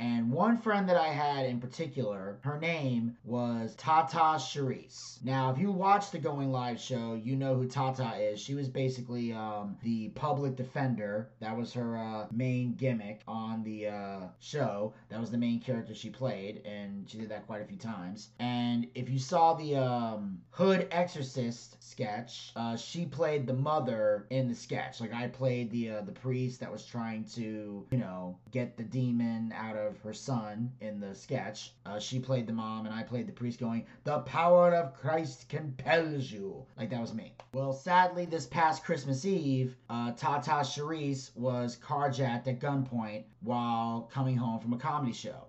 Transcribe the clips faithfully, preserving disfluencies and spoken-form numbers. And one friend that I had in particular, her name was Tata Charisse. Now, if you watch The Going Live Show, you know who Tata is. She was basically um, the public defender. That was her uh, main gimmick on the uh, show. That was the main character she played, and she did that quite a few times. And if you saw the um, Hood Exorcist sketch, uh, she played the mother in the sketch. Like, I played the, uh, the priest that was trying to, you know, get the demon out of of her son in the sketch. Uh, she played the mom and I played the priest going, "The power of Christ compels you." Like, that was me. Well, sadly, this past Christmas Eve, uh, Tata Charisse was carjacked at gunpoint while coming home from a comedy show.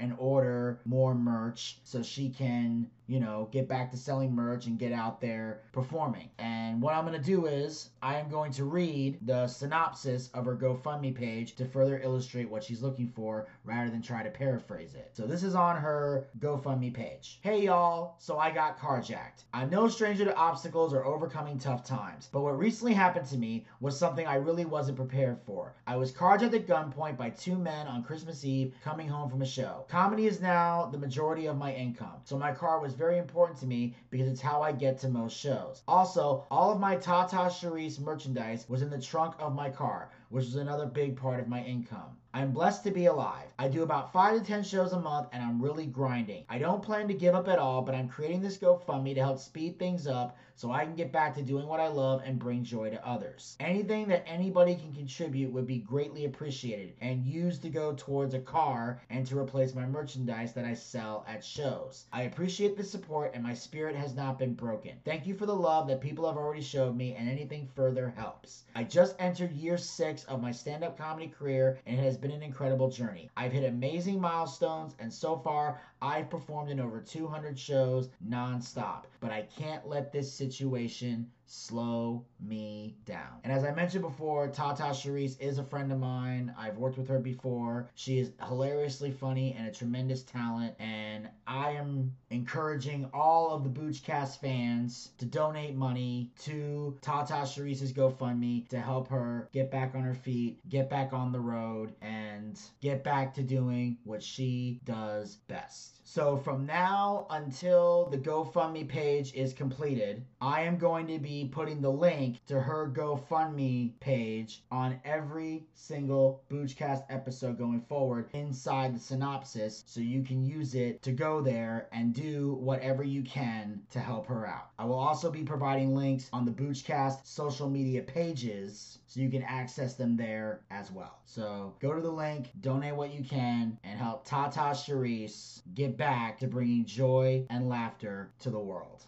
and order more merch so she can, you know, get back to selling merch and get out there performing. And what I'm going to do is I am going to read the synopsis of her GoFundMe page to further illustrate what she's looking for rather than try to paraphrase it. So this is on her GoFundMe page. "Hey y'all, so I got carjacked. I'm no stranger to obstacles or overcoming tough times, but what recently happened to me was something I really wasn't prepared for. I was carjacked at gunpoint by two men on Christmas Eve coming home from a show. Comedy is now the majority of my income, so my car was very important to me because it's how I get to most shows. Also, all of my Tata Charisse merchandise was in the trunk of my car, which was another big part of my income. I'm blessed to be alive. I do about five to ten shows a month and I'm really grinding. I don't plan to give up at all, but I'm creating this GoFundMe to help speed things up so I can get back to doing what I love and bring joy to others. Anything that anybody can contribute would be greatly appreciated and used to go towards a car and to replace my merchandise that I sell at shows. I appreciate the support and my spirit has not been broken. Thank you for the love that people have already showed me and anything further helps. I just entered year six of my stand-up comedy career and it has been an incredible journey. I've hit amazing milestones and so far I've performed in over two hundred shows non-stop, but I can't let this situation situation slow me down." And as I mentioned before, Tata Charisse is a friend of mine. I've worked with her before. She is hilariously funny and a tremendous talent. And I am encouraging all of the BoochCast fans to donate money to Tata Charisse's GoFundMe to help her get back on her feet, get back on the road, and get back to doing what she does best. So from now until the GoFundMe page is completed, I am going to be putting the link to her GoFundMe page on every single BoochCast episode going forward inside the synopsis so you can use it to go there and do whatever you can to help her out. I will also be providing links on the BoochCast social media pages so you can access them there as well. So go to the link, donate what you can, and help Tata Charisse get back to bringing joy and laughter to the world.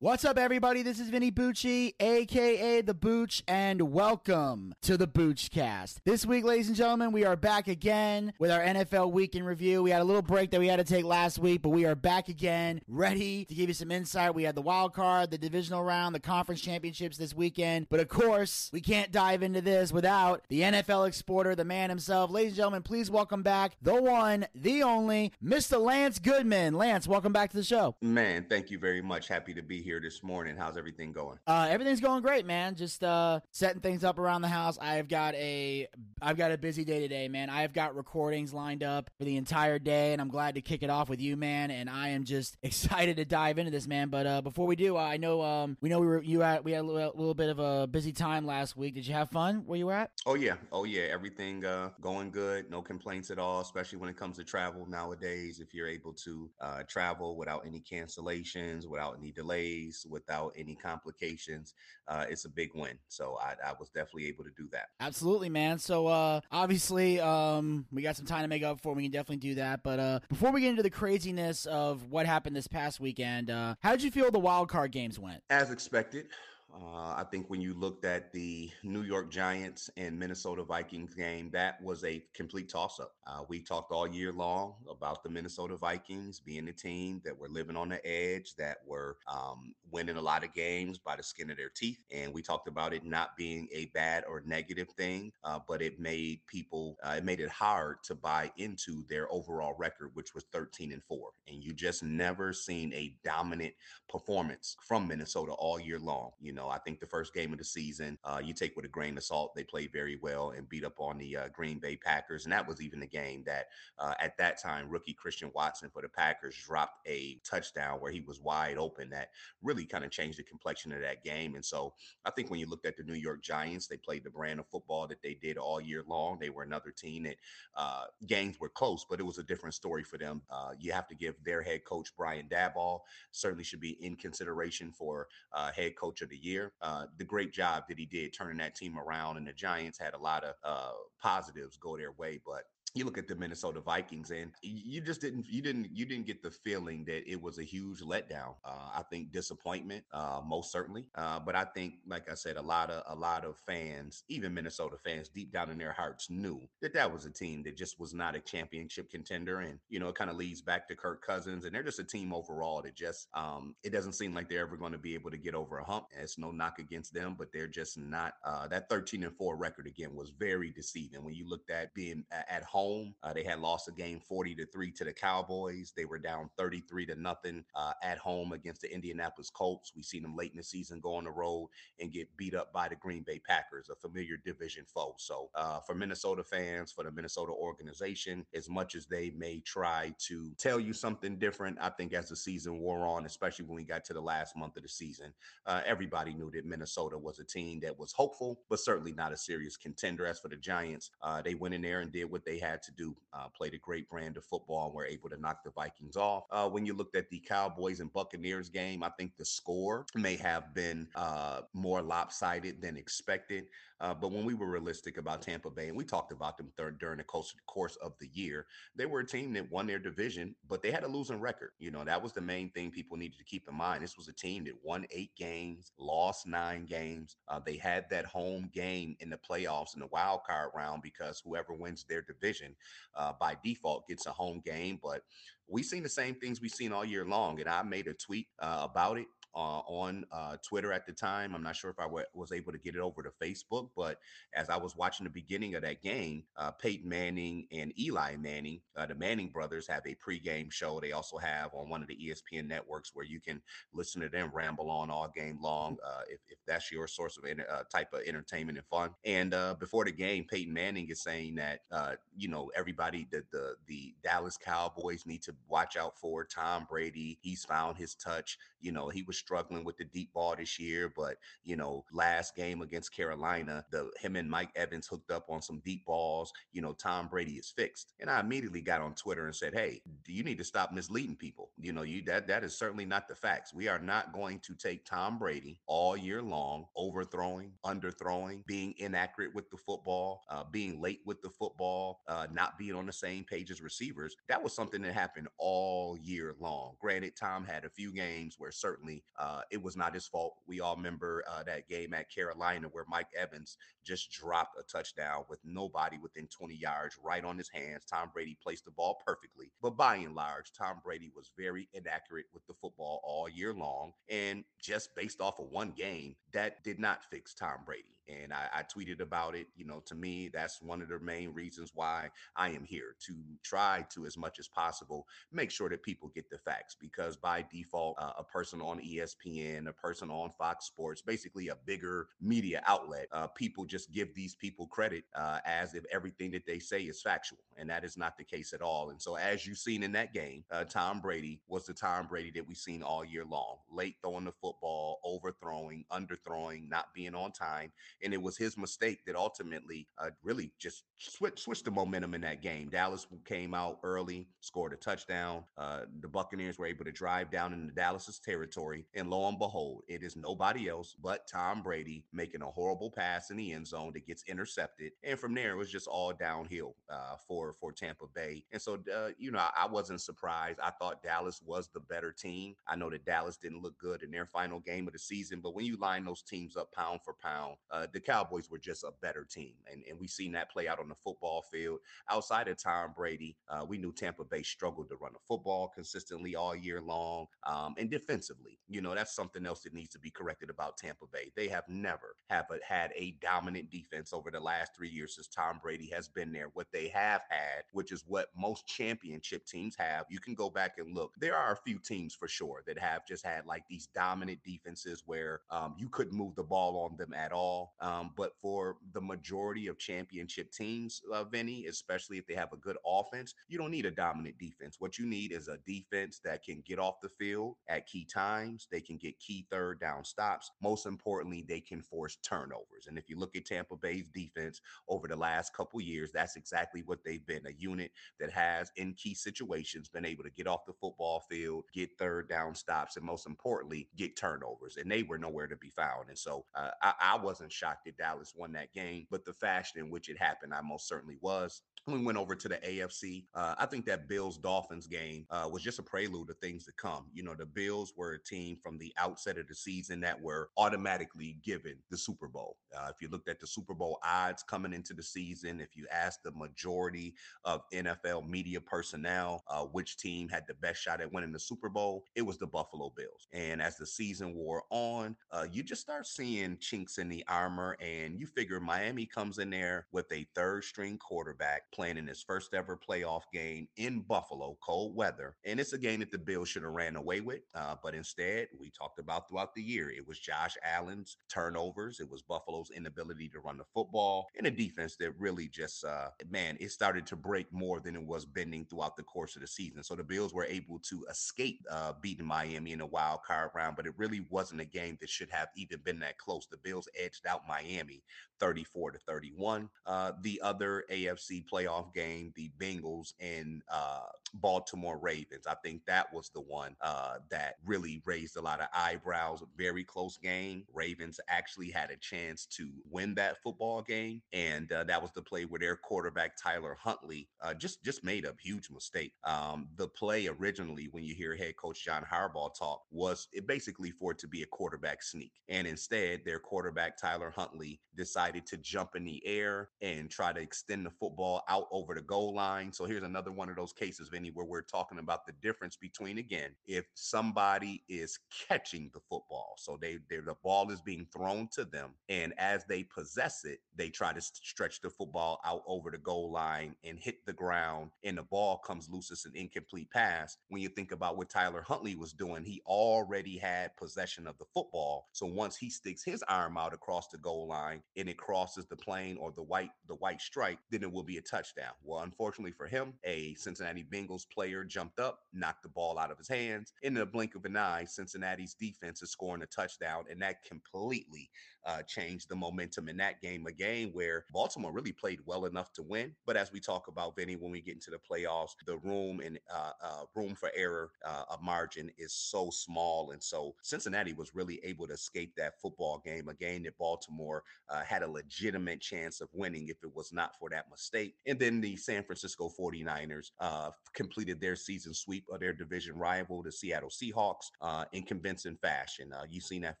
What's up, everybody? This is Vinny Bucci, a k a. The Booch, and welcome to the BoochCast. This week, ladies and gentlemen, we are back again with our N F L Week in Review. We had a little break that we had to take last week, but we are back again, ready to give you some insight. We had the wild card, the divisional round, the conference championships this weekend. But, of course, we can't dive into this without the N F L exporter, the man himself. Ladies and gentlemen, please welcome back the one, the only, Mister Lance Goodman. Lance, welcome back to the show. Man, thank you very much. Happy to be here this morning. How's everything going? Uh, everything's going great, man. Just uh, setting things up around the house. I've got a I've got a busy day today, man. I've got recordings lined up for the entire day, and I'm glad to kick it off with you, man. And I am just excited to dive into this, man. But uh, before we do, I know um, we know we were you had we had a little, little bit of a busy time last week. Did you have fun where you were at? Oh yeah, oh yeah. Everything uh, going good. No complaints at all. Especially when it comes to travel nowadays. If you're able to uh, travel without any cancellations, without any delays, without any complications, uh, it's a big win. So I, I was definitely able to do that. Absolutely, man. So uh, obviously um, we got some time to make up for. We can definitely do that. But uh, before we get into the craziness of what happened this past weekend, uh, how did you feel the wild card games went? As expected. Uh, I think when you looked at the New York Giants and Minnesota Vikings game, that was a complete toss-up. Uh, we talked all year long about the Minnesota Vikings being a team that were living on the edge, that were um, winning a lot of games by the skin of their teeth. And we talked about it not being a bad or negative thing, uh, but it made people, uh, it made it hard to buy into their overall record, which was thirteen and four. And you just never seen a dominant performance from Minnesota all year long, you know. I think the first game of the season, uh, you take with a grain of salt. They played very well and beat up on the uh, Green Bay Packers. And that was even the game that uh, at that time, rookie Christian Watson for the Packers dropped a touchdown where he was wide open. That really kind of changed the complexion of that game. And so I think when you looked at the New York Giants, they played the brand of football that they did all year long. They were another team that uh, games were close, but it was a different story for them. Uh, you have to give their head coach, Brian Daboll, certainly should be in consideration for uh, head coach of the year. Uh, the great job that he did turning that team around, and the Giants had a lot of uh, positives go their way, but you look at the Minnesota Vikings and you just didn't, you didn't, you didn't get the feeling that it was a huge letdown. Uh, I think disappointment, uh, most certainly. Uh, but I think, like I said, a lot of, a lot of fans, even Minnesota fans deep down in their hearts knew that that was a team that just was not a championship contender. And, you know, it kind of leads back to Kirk Cousins, and they're just a team overall that just, um, it doesn't seem like they're ever going to be able to get over a hump. And it's no knock against them, but they're just not, uh, that thirteen and four record again was very deceiving. When you looked at being at home, Home. Uh, they had lost a game forty to three to the Cowboys. They were down thirty-three to nothing uh, at home against the Indianapolis Colts. We seen them late in the season go on the road and get beat up by the Green Bay Packers, a familiar division foe. So uh, for Minnesota fans, for the Minnesota organization, as much as they may try to tell you something different, I think as the season wore on, especially when we got to the last month of the season, uh, everybody knew that Minnesota was a team that was hopeful, but certainly not a serious contender. As for the Giants, uh, they went in there and did what they had to do, uh, played a great brand of football and were able to knock the Vikings off. Uh, when you looked at the Cowboys and Buccaneers game, I think the score may have been uh, more lopsided than expected. Uh, but when we were realistic about Tampa Bay, and we talked about them third, during the course, course of the year, they were a team that won their division, but they had a losing record. You know, that was the main thing people needed to keep in mind. This was a team that won eight games, lost nine games. Uh, they had that home game in the playoffs in the wild card round because whoever wins their division uh, by default gets a home game. But we've seen the same things we've seen all year long. And I made a tweet uh, about it. Uh, on uh, Twitter at the time. I'm not sure if I w- was able to get it over to Facebook, but as I was watching the beginning of that game, uh, Peyton Manning and Eli Manning, uh, the Manning brothers, have a pregame show. They also have on one of the E S P N networks where you can listen to them ramble on all game long uh, if, if that's your source of inter- uh, type of entertainment and fun. And uh, before the game, Peyton Manning is saying that, uh, you know, everybody, the, the, the Dallas Cowboys need to watch out for Tom Brady. He's found his touch. You know, he was struggling with the deep ball this year, but you know, last game against Carolina, the him and Mike Evans hooked up on some deep balls. You know, Tom Brady is fixed. And I immediately got on Twitter and said, "Hey, you need to stop misleading people. You know, you that that is certainly not the facts. We are not going to take Tom Brady all year long, overthrowing, underthrowing, being inaccurate with the football, uh, being late with the football, uh, not being on the same page as receivers. That was something that happened all year long. Granted, Tom had a few games where certainly Uh, it was not his fault. We all remember uh, that game at Carolina where Mike Evans just dropped a touchdown with nobody within twenty yards, right on his hands. Tom Brady placed the ball perfectly. But by and large, Tom Brady was very inaccurate with the football all year long. And just based off of one game, that did not fix Tom Brady. And I, I tweeted about it. You know, to me, that's one of the main reasons why I am here, to try to, as much as possible, make sure that people get the facts, because by default, uh, a person on E S P N, a person on Fox Sports, basically a bigger media outlet, uh, people just give these people credit uh, as if everything that they say is factual. And that is not the case at all. And so as you've seen in that game, uh, Tom Brady was the Tom Brady that we've seen all year long, late throwing the football, overthrowing, underthrowing, not being on time. And it was his mistake that ultimately uh, really just switch, switched the momentum in that game. Dallas came out early, scored a touchdown. Uh, the Buccaneers were able to drive down into Dallas's territory. And lo and behold, it is nobody else but Tom Brady making a horrible pass in the end zone that gets intercepted. And from there, it was just all downhill uh, for, for Tampa Bay. And so, uh, you know, I, I wasn't surprised. I thought Dallas was the better team. I know that Dallas didn't look good in their final game of the season, but when you line those teams up pound for pound, uh, the Cowboys were just a better team. And, and we've seen that play out on the football field. Outside of Tom Brady, uh, we knew Tampa Bay struggled to run the football consistently all year long. Um, and defensively, you know, that's something else that needs to be corrected about Tampa Bay. They have never have a, had a dominant defense over the last three years since Tom Brady has been there. What they have had, which is what most championship teams have, you can go back and look. There are a few teams for sure that have just had like these dominant defenses where um, you couldn't move the ball on them at all. Um, but for the majority of championship teams, uh, Vinny, especially if they have a good offense, you don't need a dominant defense. What you need is a defense that can get off the field at key times. They can get key third down stops. Most importantly, they can force turnovers. And if you look at Tampa Bay's defense over the last couple years, that's exactly what they've been, a unit that has in key situations been able to get off the football field, get third down stops, and most importantly, get turnovers. And they were nowhere to be found. And so uh, I, I wasn't shocked that Dallas won that game, but the fashion in which it happened, I most certainly was. When we went over to the A F C, uh, I think that Bills-Dolphins game uh, was just a prelude of things to come. You know, the Bills were a team from the outset of the season that were automatically given the Super Bowl. Uh, if you looked at the Super Bowl odds coming into the season, if you asked the majority of N F L media personnel uh, which team had the best shot at winning the Super Bowl, it was the Buffalo Bills. And as the season wore on, uh, you just start seeing chinks in the armor, and you figure Miami comes in there with a third-string quarterback playing in his first ever playoff game in Buffalo, cold weather. And it's a game that the Bills should have ran away with. Uh, but instead, we talked about throughout the year, it was Josh Allen's turnovers. It was Buffalo's inability to run the football and a defense that really just, uh, man, it started to break more than it was bending throughout the course of the season. So the Bills were able to escape uh, beating Miami in a wild card round, but it really wasn't a game that should have even been that close. The Bills edged out Miami thirty-four to thirty-one. Uh, the other A F C player playoff game, the Bengals and uh, Baltimore Ravens. I think that was the one uh, that really raised a lot of eyebrows. Very close game. Ravens actually had a chance to win that football game, and uh, that was the play where their quarterback Tyler Huntley uh, just just made a huge mistake. Um, the play originally, when you hear head coach John Harbaugh talk, was it basically for it to be a quarterback sneak, and instead their quarterback Tyler Huntley decided to jump in the air and try to extend the football out over the goal line. So here's another one of those cases, Vinny, where we're talking about the difference between, again, if somebody is catching the football, so they, they're, the ball is being thrown to them, and as they possess it, they try to stretch the football out over the goal line and hit the ground, and the ball comes loose as an incomplete pass. When you think about what Tyler Huntley was doing, he already had possession of the football. So once he sticks his arm out across the goal line and it crosses the plane or the white, the white stripe, then it will be a touchdown. Touchdown. Well, unfortunately for him, a Cincinnati Bengals player jumped up, knocked the ball out of his hands. In the blink of an eye, Cincinnati's defense is scoring a touchdown, and that completely uh, changed the momentum in that game, a game where Baltimore really played well enough to win. But as we talk about, Vinny, when we get into the playoffs, the room and uh, uh, room for error, uh, a margin is so small. And so Cincinnati was really able to escape that football game, a game that Baltimore uh, had a legitimate chance of winning if it was not for that mistake. And then the San Francisco forty-niners uh, completed their season sweep of their division rival, the Seattle Seahawks, uh, and in convincing fashion. Uh, you've seen that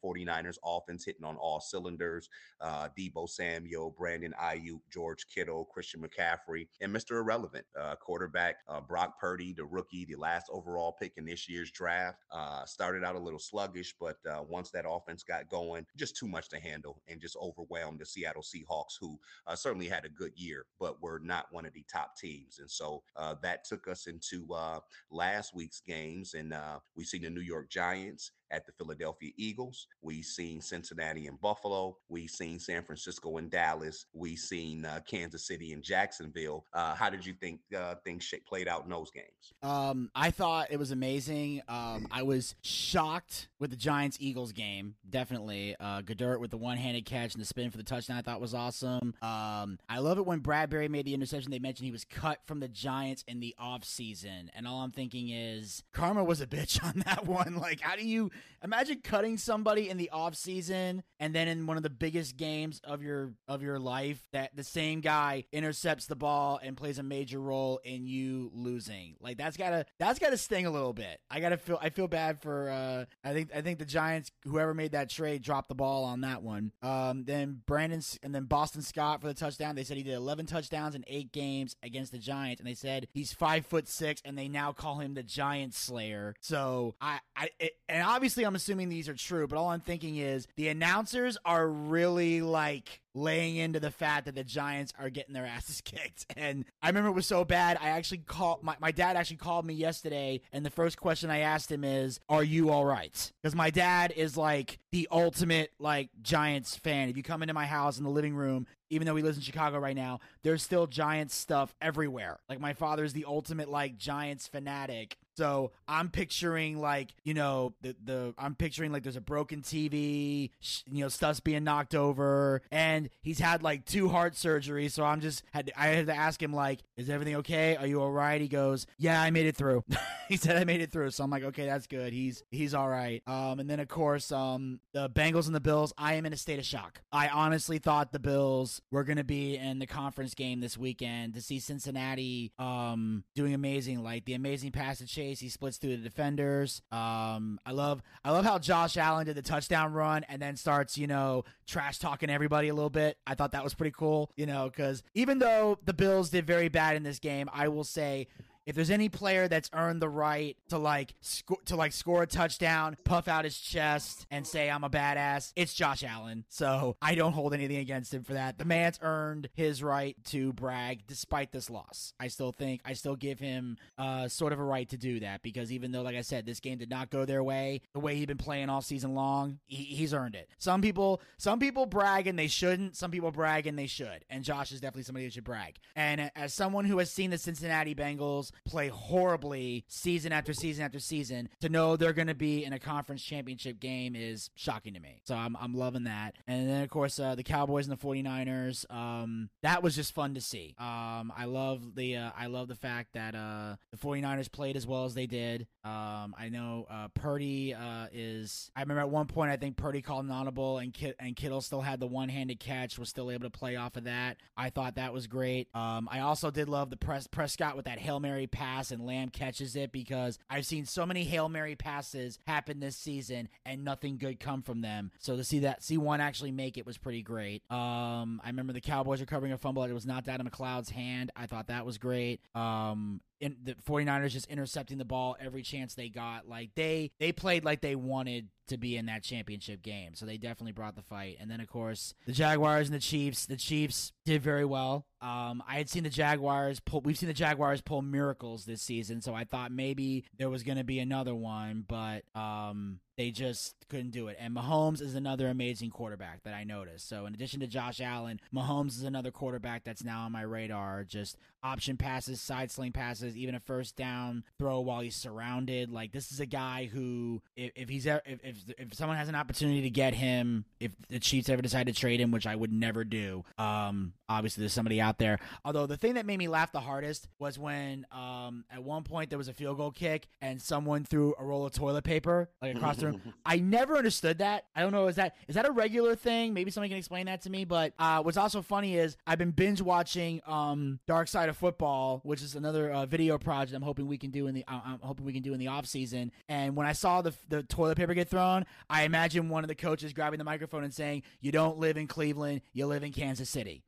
forty-niners offense hitting on all cylinders. Uh, Deebo Samuel, Brandon Ayuk, George Kittle, Christian McCaffrey, and Mister Irrelevant, uh, quarterback uh, Brock Purdy, the rookie, the last overall pick in this year's draft. Uh, started out a little sluggish, but uh, once that offense got going, just too much to handle and just overwhelmed the Seattle Seahawks, who uh, certainly had a good year, but were not one of the top teams. And so uh, that took us into uh, last week's games, and uh, we've seen the New York Giants at the Philadelphia Eagles. We've seen Cincinnati and Buffalo. We've seen San Francisco and Dallas. We've seen uh, Kansas City and Jacksonville. Uh, how did you think uh, things played out in those games? Um, I thought it was amazing. Um, I was shocked with the Giants-Eagles game, definitely. Uh, Goddard with the one-handed catch and the spin for the touchdown I thought was awesome. Um, I love it when Bradberry made the interception. They mentioned he was cut from the Giants in the offseason, and all I'm thinking is karma was a bitch on that one. Like, how do you... Imagine cutting somebody in the offseason and then in one of the biggest games of your of your life that the same guy intercepts the ball and plays a major role in you losing. Like that's gotta that's gotta sting a little bit. I gotta feel I feel bad for uh I think I think the Giants, whoever made that trade, dropped the ball on that one. Um then Brandon and then Boston Scott for the touchdown. They said he did eleven touchdowns in eight games against the Giants, and they said he's five foot six and they now call him the Giant Slayer. So I, I it, and obviously Obviously, I'm assuming these are true, but all I'm thinking is the announcers are really like laying into the fact that the Giants are getting their asses kicked. And I remember it was so bad, I actually called, my, my dad actually called me yesterday, and the first question I asked him is, are you all right? Because my dad is like the ultimate like Giants fan. If you come into my house in the living room, even though he lives in Chicago right now, there's still Giants stuff everywhere. Like my father's the ultimate like Giants fanatic. So I'm picturing like, you know, the, the I'm picturing like there's a broken T V, you know, stuff's being knocked over, and he's had like two heart surgeries, so I'm just had to, I had to ask him like, is everything okay? Are you all right? He goes, yeah, I made it through. He said I made it through, so I'm like, okay, that's good. He's he's all right. Um, and then of course, um, the Bengals and the Bills. I am in a state of shock. I honestly thought the Bills were gonna be in the conference game this weekend. To see Cincinnati um doing amazing, like the amazing pass to Chase. He splits through the defenders. Um, I love I love how Josh Allen did the touchdown run and then starts, you know, trash talking everybody a little bit. I thought that was pretty cool, you know, because even though the Bills did very bad in this game, I will say, if there's any player that's earned the right to like sc- to like score a touchdown, puff out his chest, and say I'm a badass, it's Josh Allen. So I don't hold anything against him for that. The man's earned his right to brag despite this loss. I still think I still give him uh, sort of a right to do that, because even though, like I said, this game did not go their way, the way he'd been playing all season long, he- he's earned it. Some people, some people brag and they shouldn't. Some people brag and they should. And Josh is definitely somebody that should brag. And as someone who has seen the Cincinnati Bengals play horribly season after season after season, to know they're going to be in a conference championship game is shocking to me. So I'm I'm loving that. And then, of course, uh, the Cowboys and the forty-niners, um, that was just fun to see. Um, I love the uh, I love the fact that uh, the forty-niners played as well as they did. Um, I know uh, Purdy uh, is... I remember at one point, I think Purdy called an audible, and, Kit- and Kittle still had the one-handed catch, was still able to play off of that. I thought that was great. Um, I also did love the Pres- Prescott with that Hail Mary pass and Lamb catches it, because I've seen so many Hail Mary passes happen this season and nothing good come from them. So to see that, see one actually make it was pretty great. Um, I remember the Cowboys recovering a fumble. It was knocked out of McLeod's hand. I thought that was great. Um, and the forty-niners just intercepting the ball every chance they got. Like they, they played like they wanted to be in that championship game. So they definitely brought the fight. And then, of course, the Jaguars and the Chiefs. The Chiefs did very well. Um, I had seen the Jaguars pull, we've seen the Jaguars pull miracles this season, so I thought maybe there was going to be another one, but um, they just couldn't do it. And Mahomes is another amazing quarterback that I noticed. So in addition to Josh Allen, Mahomes is another quarterback that's now on my radar. Just option passes, side sling passes, even a first down throw while he's surrounded. Like, this is a guy who, if, if he's if, if if someone has an opportunity to get him, if the Chiefs ever decide to trade him, which I would never do, um, Um, obviously, there's somebody out there. Although the thing that made me laugh the hardest was when um, at one point there was a field goal kick and someone threw a roll of toilet paper like across the room. I never understood that. I don't know. Is that is that a regular thing? Maybe somebody can explain that to me. But uh, what's also funny is I've been binge watching um, Dark Side of Football, which is another uh, video project I'm hoping we can do in the uh, I'm hoping we can do in the off season. And when I saw the the toilet paper get thrown, I imagine one of the coaches grabbing the microphone and saying, "You don't live in Cleveland. You live in Kansas City."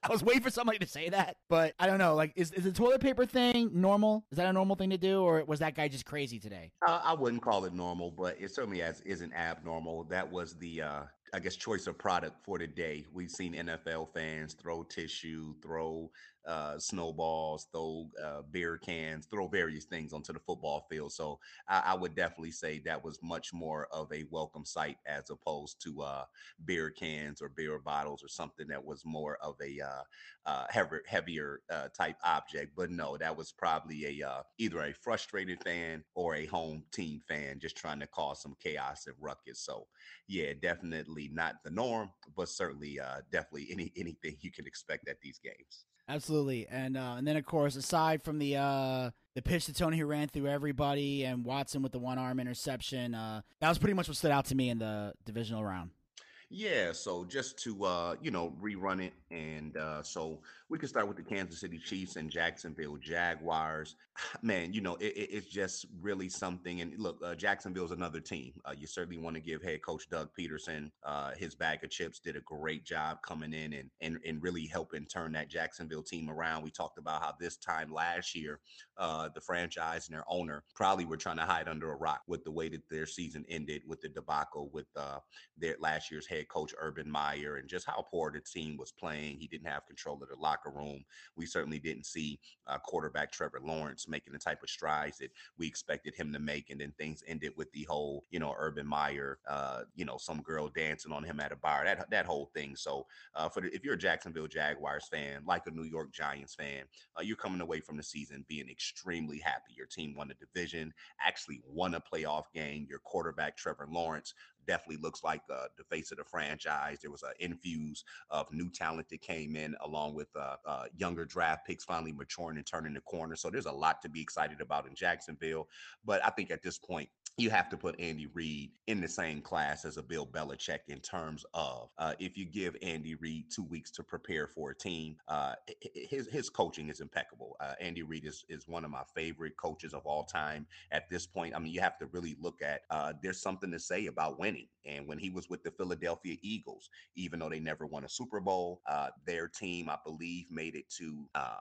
I was waiting for somebody to say that, but I don't know. Like, is, is the toilet paper thing normal? Is that a normal thing to do, or was that guy just crazy today? Uh, I wouldn't call it normal, but it certainly has, isn't abnormal. That was the, uh, I guess, choice of product for today. We've seen N F L fans throw tissue, throw uh, snowballs, throw uh, beer cans, throw various things onto the football field. So I, I would definitely say that was much more of a welcome sight as opposed to uh, beer cans or beer bottles or something that was more of a uh, uh, heavier, heavier uh, type object. But no, that was probably a uh, either a frustrated fan or a home team fan just trying to cause some chaos and ruckus. So yeah, definitely not the norm, but certainly uh definitely any anything you can expect at these games. Absolutely. And uh and then of course, aside from the uh the pitch to Tony, who ran through everybody, and Watson with the one arm interception, uh that was pretty much what stood out to me in the divisional round. Yeah, so just to, uh, you know, rerun it. And uh, so we can start with the Kansas City Chiefs and Jacksonville Jaguars. Man, you know, it, it, it's just really something. And look, uh, Jacksonville's another team. Uh, you certainly want to give head coach Doug Peterson uh, his bag of chips. Did a great job coming in and, and, and really helping turn that Jacksonville team around. We talked about how this time last year, uh, the franchise and their owner probably were trying to hide under a rock with the way that their season ended with the debacle with uh, their last year's head coach Urban Meyer, and just how poor the team was playing. He didn't have control of the locker room. We certainly didn't see uh, quarterback Trevor Lawrence making the type of strides that we expected him to make. And then things ended with the whole, you know, Urban Meyer, uh, you know, some girl dancing on him at a bar, that that whole thing. So uh, for the, if you're a Jacksonville Jaguars fan, like a New York Giants fan, uh, you're coming away from the season being extremely happy. Your team won the division, actually won a playoff game. Your quarterback Trevor Lawrence definitely looks like uh, the face of the franchise. There was an infuse of new talent that came in, along with uh, uh, younger draft picks finally maturing and turning the corner. So there's a lot to be excited about in Jacksonville. But I think at this point, you have to put Andy Reid in the same class as a Bill Belichick in terms of uh, if you give Andy Reid two weeks to prepare for a team, uh, his his coaching is impeccable. Uh, Andy Reid is, is one of my favorite coaches of all time at this point. I mean, you have to really look at uh, there's something to say about winning. And when he was with the Philadelphia Eagles, even though they never won a Super Bowl, uh, their team, I believe, made it to uh,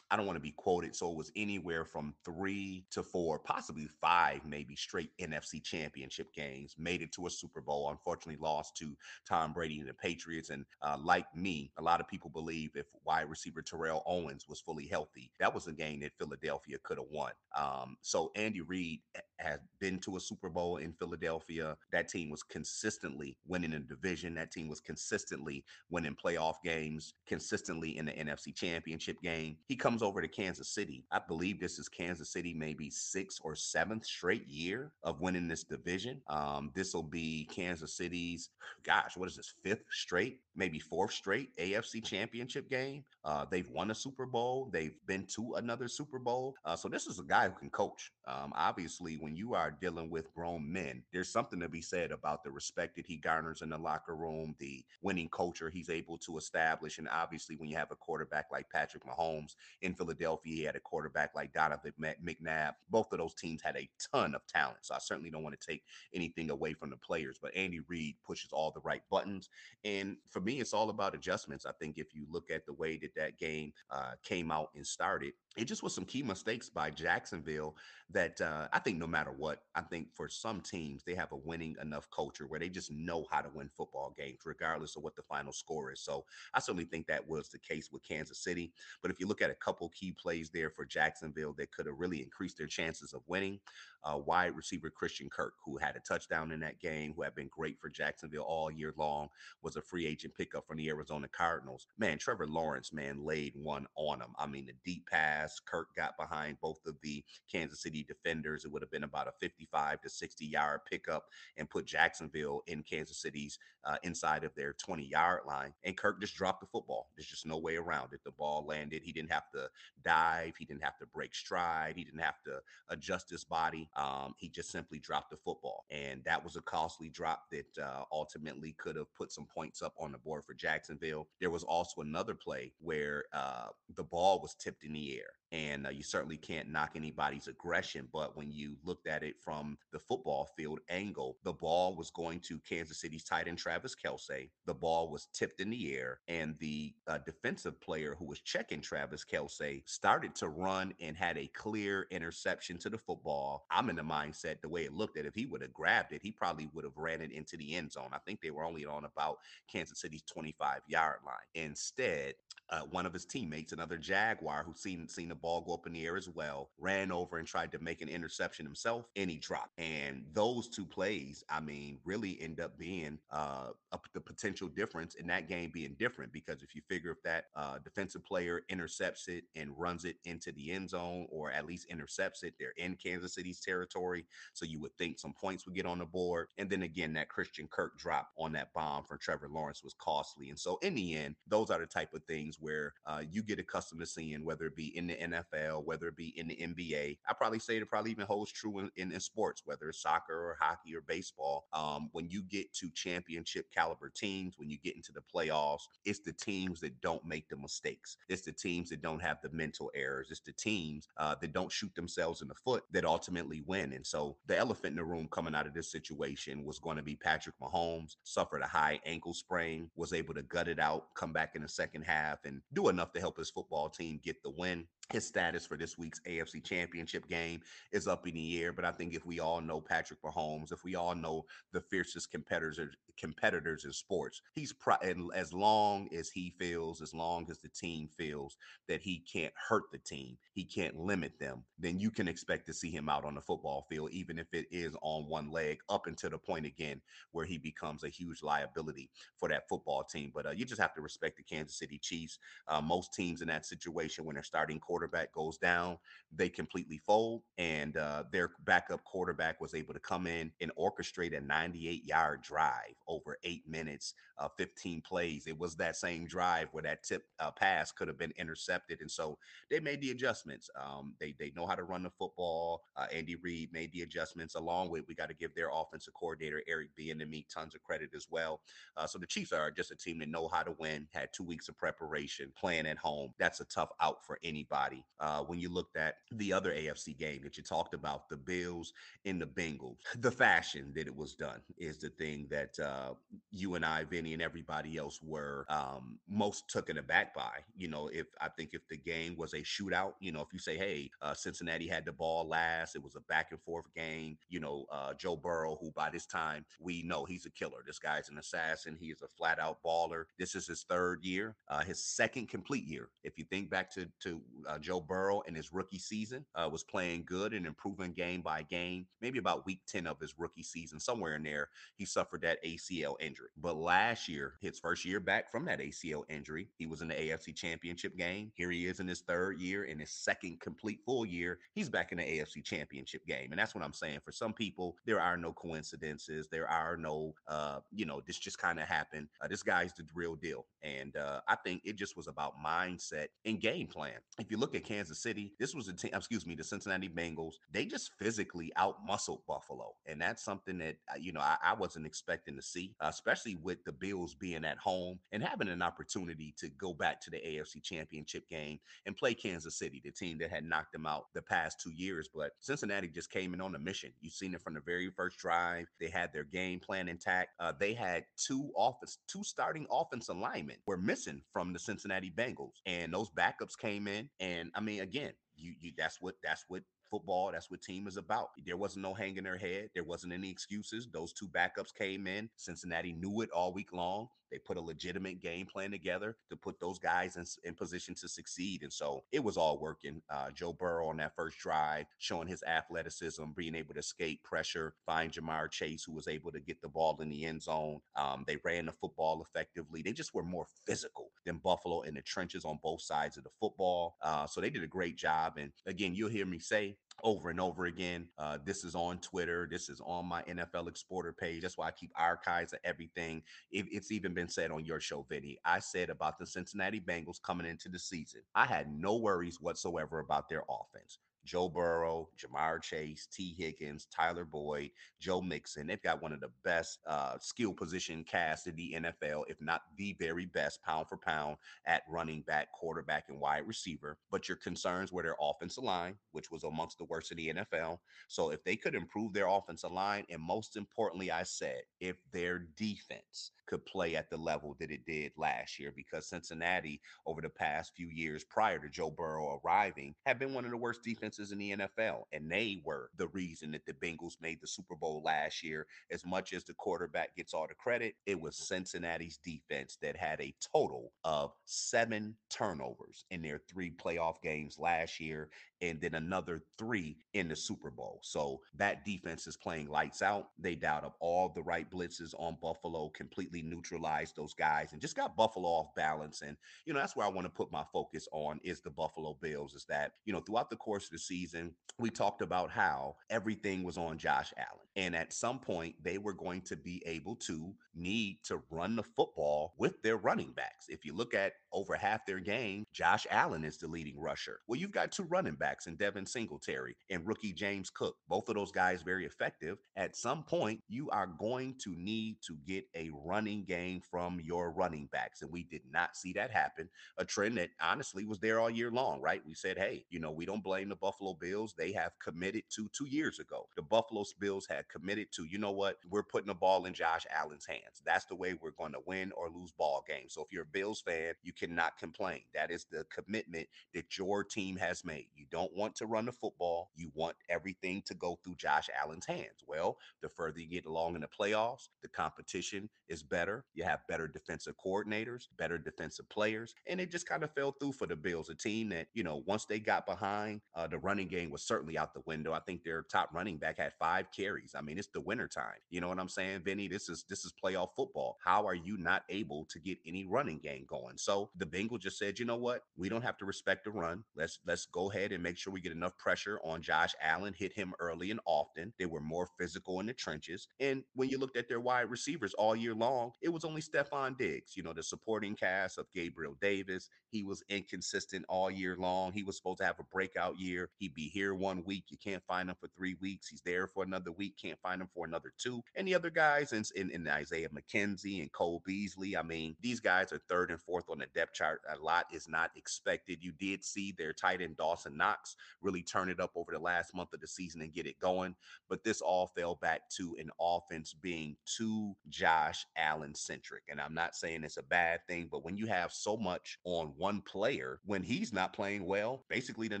I don't want to be quoted. So it was anywhere from three to four, possibly five, maybe straight N F C championship games, made it to a Super Bowl, unfortunately lost to Tom Brady and the Patriots. And uh, like me, a lot of people believe if wide receiver Terrell Owens was fully healthy, that was a game that Philadelphia could have won. Um, so Andy Reid has been to a Super Bowl in Philadelphia. That team was consistently winning a division. That team was consistently winning playoff games, consistently in the N F C championship game. He comes over to Kansas City. I believe this is Kansas City maybe sixth or seventh straight year of winning this division. Um, this will be Kansas City's, gosh, what is this, fifth straight, maybe fourth straight A F C championship game. Uh, they've won a Super Bowl. They've been to another Super Bowl. Uh, so this is a guy who can coach. Um, obviously, when you are dealing with grown men, there's something to be said about the respect that he garners in the locker room, the winning culture he's able to establish. And obviously, when you have a quarterback like Patrick Mahomes, in Philadelphia, he had a quarterback like Donovan McNabb. Both of those teams had a ton of talent. So I certainly don't want to take anything away from the players, but Andy Reid pushes all the right buttons. And for me, it's all about adjustments. I think if you look at the way that that game uh, came out and started, it just was some key mistakes by Jacksonville that uh, I think no matter what, I think for some teams, they have a winning enough culture where they just know how to win football games, regardless of what the final score is. So I certainly think that was the case with Kansas City. But if you look at a couple key plays there for Jacksonville that could have really increased their chances of winning, uh, wide receiver Christian Kirk, who had a touchdown in that game, who had been great for Jacksonville all year long, was a free agent pickup from the Arizona Cardinals. Man, Trevor Lawrence, man, laid one on him. I mean, the deep pass, pass. Kirk got behind both of the Kansas City defenders. It would have been about a fifty-five to sixty yard pickup and put Jacksonville in Kansas City's uh, inside of their twenty yard line. And Kirk just dropped the football. There's just no way around it. The ball landed. He didn't have to dive. He didn't have to break stride. He didn't have to adjust his body. Um, he just simply dropped the football. And that was a costly drop that uh, ultimately could have put some points up on the board for Jacksonville. There was also another play where uh, the ball was tipped in the air. And uh, you certainly can't knock anybody's aggression. But when you looked at it from the football field angle, the ball was going to Kansas City's tight end, Travis Kelce. The ball was tipped in the air. And the uh, defensive player who was checking Travis Kelce started to run and had a clear interception to the football. I'm in the mindset, the way it looked, that if he would have grabbed it, he probably would have ran it into the end zone. I think they were only on about Kansas City's twenty-five yard line. Instead, Uh, one of his teammates, another Jaguar who seen seen the ball go up in the air as well, ran over and tried to make an interception himself, and he dropped. And those two plays, I mean, really end up being uh, a, the potential difference in that game being different, because if you figure if that uh, defensive player intercepts it and runs it into the end zone, or at least intercepts it, they're in Kansas City's territory. So you would think some points would get on the board. And then again, that Christian Kirk drop on that bomb from Trevor Lawrence was costly. And so in the end, those are the type of things where uh, you get accustomed to seeing, whether it be in the N F L, whether it be in the N B A. I probably say it probably even holds true in, in, in sports, whether it's soccer or hockey or baseball. Um, when you get to championship caliber teams, when you get into the playoffs, it's the teams that don't make the mistakes. It's the teams that don't have the mental errors. It's the teams uh, that don't shoot themselves in the foot that ultimately win. And so the elephant in the room coming out of this situation was going to be Patrick Mahomes, suffered a high ankle sprain, was able to gut it out, come back in the second half, and and do enough to help his football team get the win. His status for this week's A F C Championship game is up in the air, but I think if we all know Patrick Mahomes, if we all know the fiercest competitors competitors in sports, he's pro- and as long as he feels, as long as the team feels that he can't hurt the team, he can't limit them, then you can expect to see him out on the football field, even if it is on one leg, up until the point again where he becomes a huge liability for that football team. But uh, you just have to respect the Kansas City Chiefs. Uh, most teams in that situation, when they're starting quarterbacks, quarterback goes down, they completely fold, and uh, their backup quarterback was able to come in and orchestrate a ninety-eight yard drive over eight minutes, uh, fifteen plays. It was that same drive where that tip uh, pass could have been intercepted, and so they made the adjustments. Um, they they know how to run the football. Uh, Andy Reid made the adjustments. Along with, we got to give their offensive coordinator Eric B and the meat tons of credit as well. Uh, so the Chiefs are just a team that know how to win. Had two weeks of preparation, playing at home. That's a tough out for anybody. Uh, when you looked at the other A F C game that you talked about, the Bills and the Bengals, the fashion that it was done is the thing that uh, you and I, Vinny, and everybody else were um, most taken aback by. You know, if I think if the game was a shootout, you know, if you say, hey, uh, Cincinnati had the ball last, it was a back and forth game, you know, uh, Joe Burrow, who by this time we know he's a killer. This guy's an assassin. He is a flat out baller. This is his third year, uh, his second complete year. If you think back to, to uh, Joe Burrow in his rookie season, uh, was playing good and improving game by game. Maybe about week ten of his rookie season, somewhere in there, he suffered that A C L injury. But last year, his first year back from that A C L injury, he was in the A F C Championship game. Here he is in his third year, in his second complete full year, he's back in the A F C Championship game. And that's what I'm saying. For some people, there are no coincidences. There are no, uh, you know, this just kind of happened. Uh, this guy's the real deal. And uh, I think it just was about mindset and game plan. If you look at Kansas City, this was a team, excuse me, the Cincinnati Bengals. They just physically outmuscled Buffalo. And that's something that, you know, I, I wasn't expecting to see, especially with the Bills being at home and having an opportunity to go back to the A F C Championship game and play Kansas City, the team that had knocked them out the past two years. But Cincinnati just came in on a mission. You've seen it from the very first drive. They had their game plan intact. Uh, they had two offense, two starting offense alignment were missing from the Cincinnati Bengals. And those backups came in. And I mean, again, you you that's what that's what football, that's what team is about. There wasn't no hanging their head. There wasn't any excuses. Those two backups came in. Cincinnati knew it all week long. They put a legitimate game plan together to put those guys in, in position to succeed. And so it was all working. Uh, Joe Burrow on that first drive, showing his athleticism, being able to escape pressure, find Jamar Chase, who was able to get the ball in the end zone. Um, they ran the football effectively. They just were more physical than Buffalo in the trenches on both sides of the football. Uh, so they did a great job. And again, you'll hear me say over and over again, uh, this is on Twitter. This is on my N F L Exporter page. That's why I keep archives of everything. It, it's even been said on your show, Vinny. I said about the Cincinnati Bengals coming into the season, I had no worries whatsoever about their offense. Joe Burrow, Jamar Chase, T. Higgins, Tyler Boyd, Joe Mixon. They've got one of the best uh, skill position casts in the N F L, if not the very best pound for pound at running back, quarterback, and wide receiver. But your concerns were their offensive line, which was amongst the worst in the N F L. So if they could improve their offensive line, and most importantly, I said, if their defense could play at the level that it did last year, because Cincinnati over the past few years prior to Joe Burrow arriving had been one of the worst defenses in the N F L, and they were the reason that the Bengals made the Super Bowl last year. As much as the quarterback gets all the credit, it was Cincinnati's defense that had a total of seven turnovers in their three playoff games last year, and then another three in the Super Bowl. So that defense is playing lights out. They dialed up all the right blitzes on Buffalo, completely neutralized those guys, and just got Buffalo off balance. And, you know, that's where I want to put my focus on is the Buffalo Bills, is that, you know, throughout the course of the season, we talked about how everything was on Josh Allen. And at some point, they were going to be able to need to run the football with their running backs. If you look at over half their game, Josh Allen is the leading rusher. Well, you've got two running backs in Devin Singletary and rookie James Cook. Both of those guys very effective. At some point, you are going to need to get a running game from your running backs. And we did not see that happen. A trend that honestly was there all year long, right? We said, hey, you know, we don't blame the Buffalo Bills. They have committed to two years ago. The Buffalo Bills had committed to, you know what, we're putting the ball in Josh Allen's hands. That's the way we're going to win or lose ball games. So if you're a Bills fan, you cannot complain. That is the commitment that your team has made. You don't want to run the football. You want everything to go through Josh Allen's hands. Well, the further you get along in the playoffs, the competition is better. You have better defensive coordinators, better defensive players, and it just kind of fell through for the Bills, a team that, you know, once they got behind, Uh, the running game was certainly out the window. I think their top running back had five carries. I mean, it's the wintertime. You know what I'm saying, Vinny? This is this is playoff football. How are you not able to get any running game going? So the Bengals just said, you know what? We don't have to respect the run. Let's let's go ahead and make sure we get enough pressure on Josh Allen, hit him early and often. They were more physical in the trenches. And when you looked at their wide receivers all year long, it was only Stephon Diggs. You know, the supporting cast of Gabriel Davis, he was inconsistent all year long. He was supposed to have a breakout year. He'd be here one week. You can't find him for three weeks. He's there for another week. Can't find him for another two. And the other guys in, in, in Isaiah McKenzie and Cole Beasley, I mean, these guys are third and fourth on the depth chart. A lot is not expected. You did see their tight end Dawson Knox really turn it up over the last month of the season and get it going. But this all fell back to an offense being too Josh Allen centric. And I'm not saying it's a bad thing, but when you have so much on one player, when he's not playing well, basically the,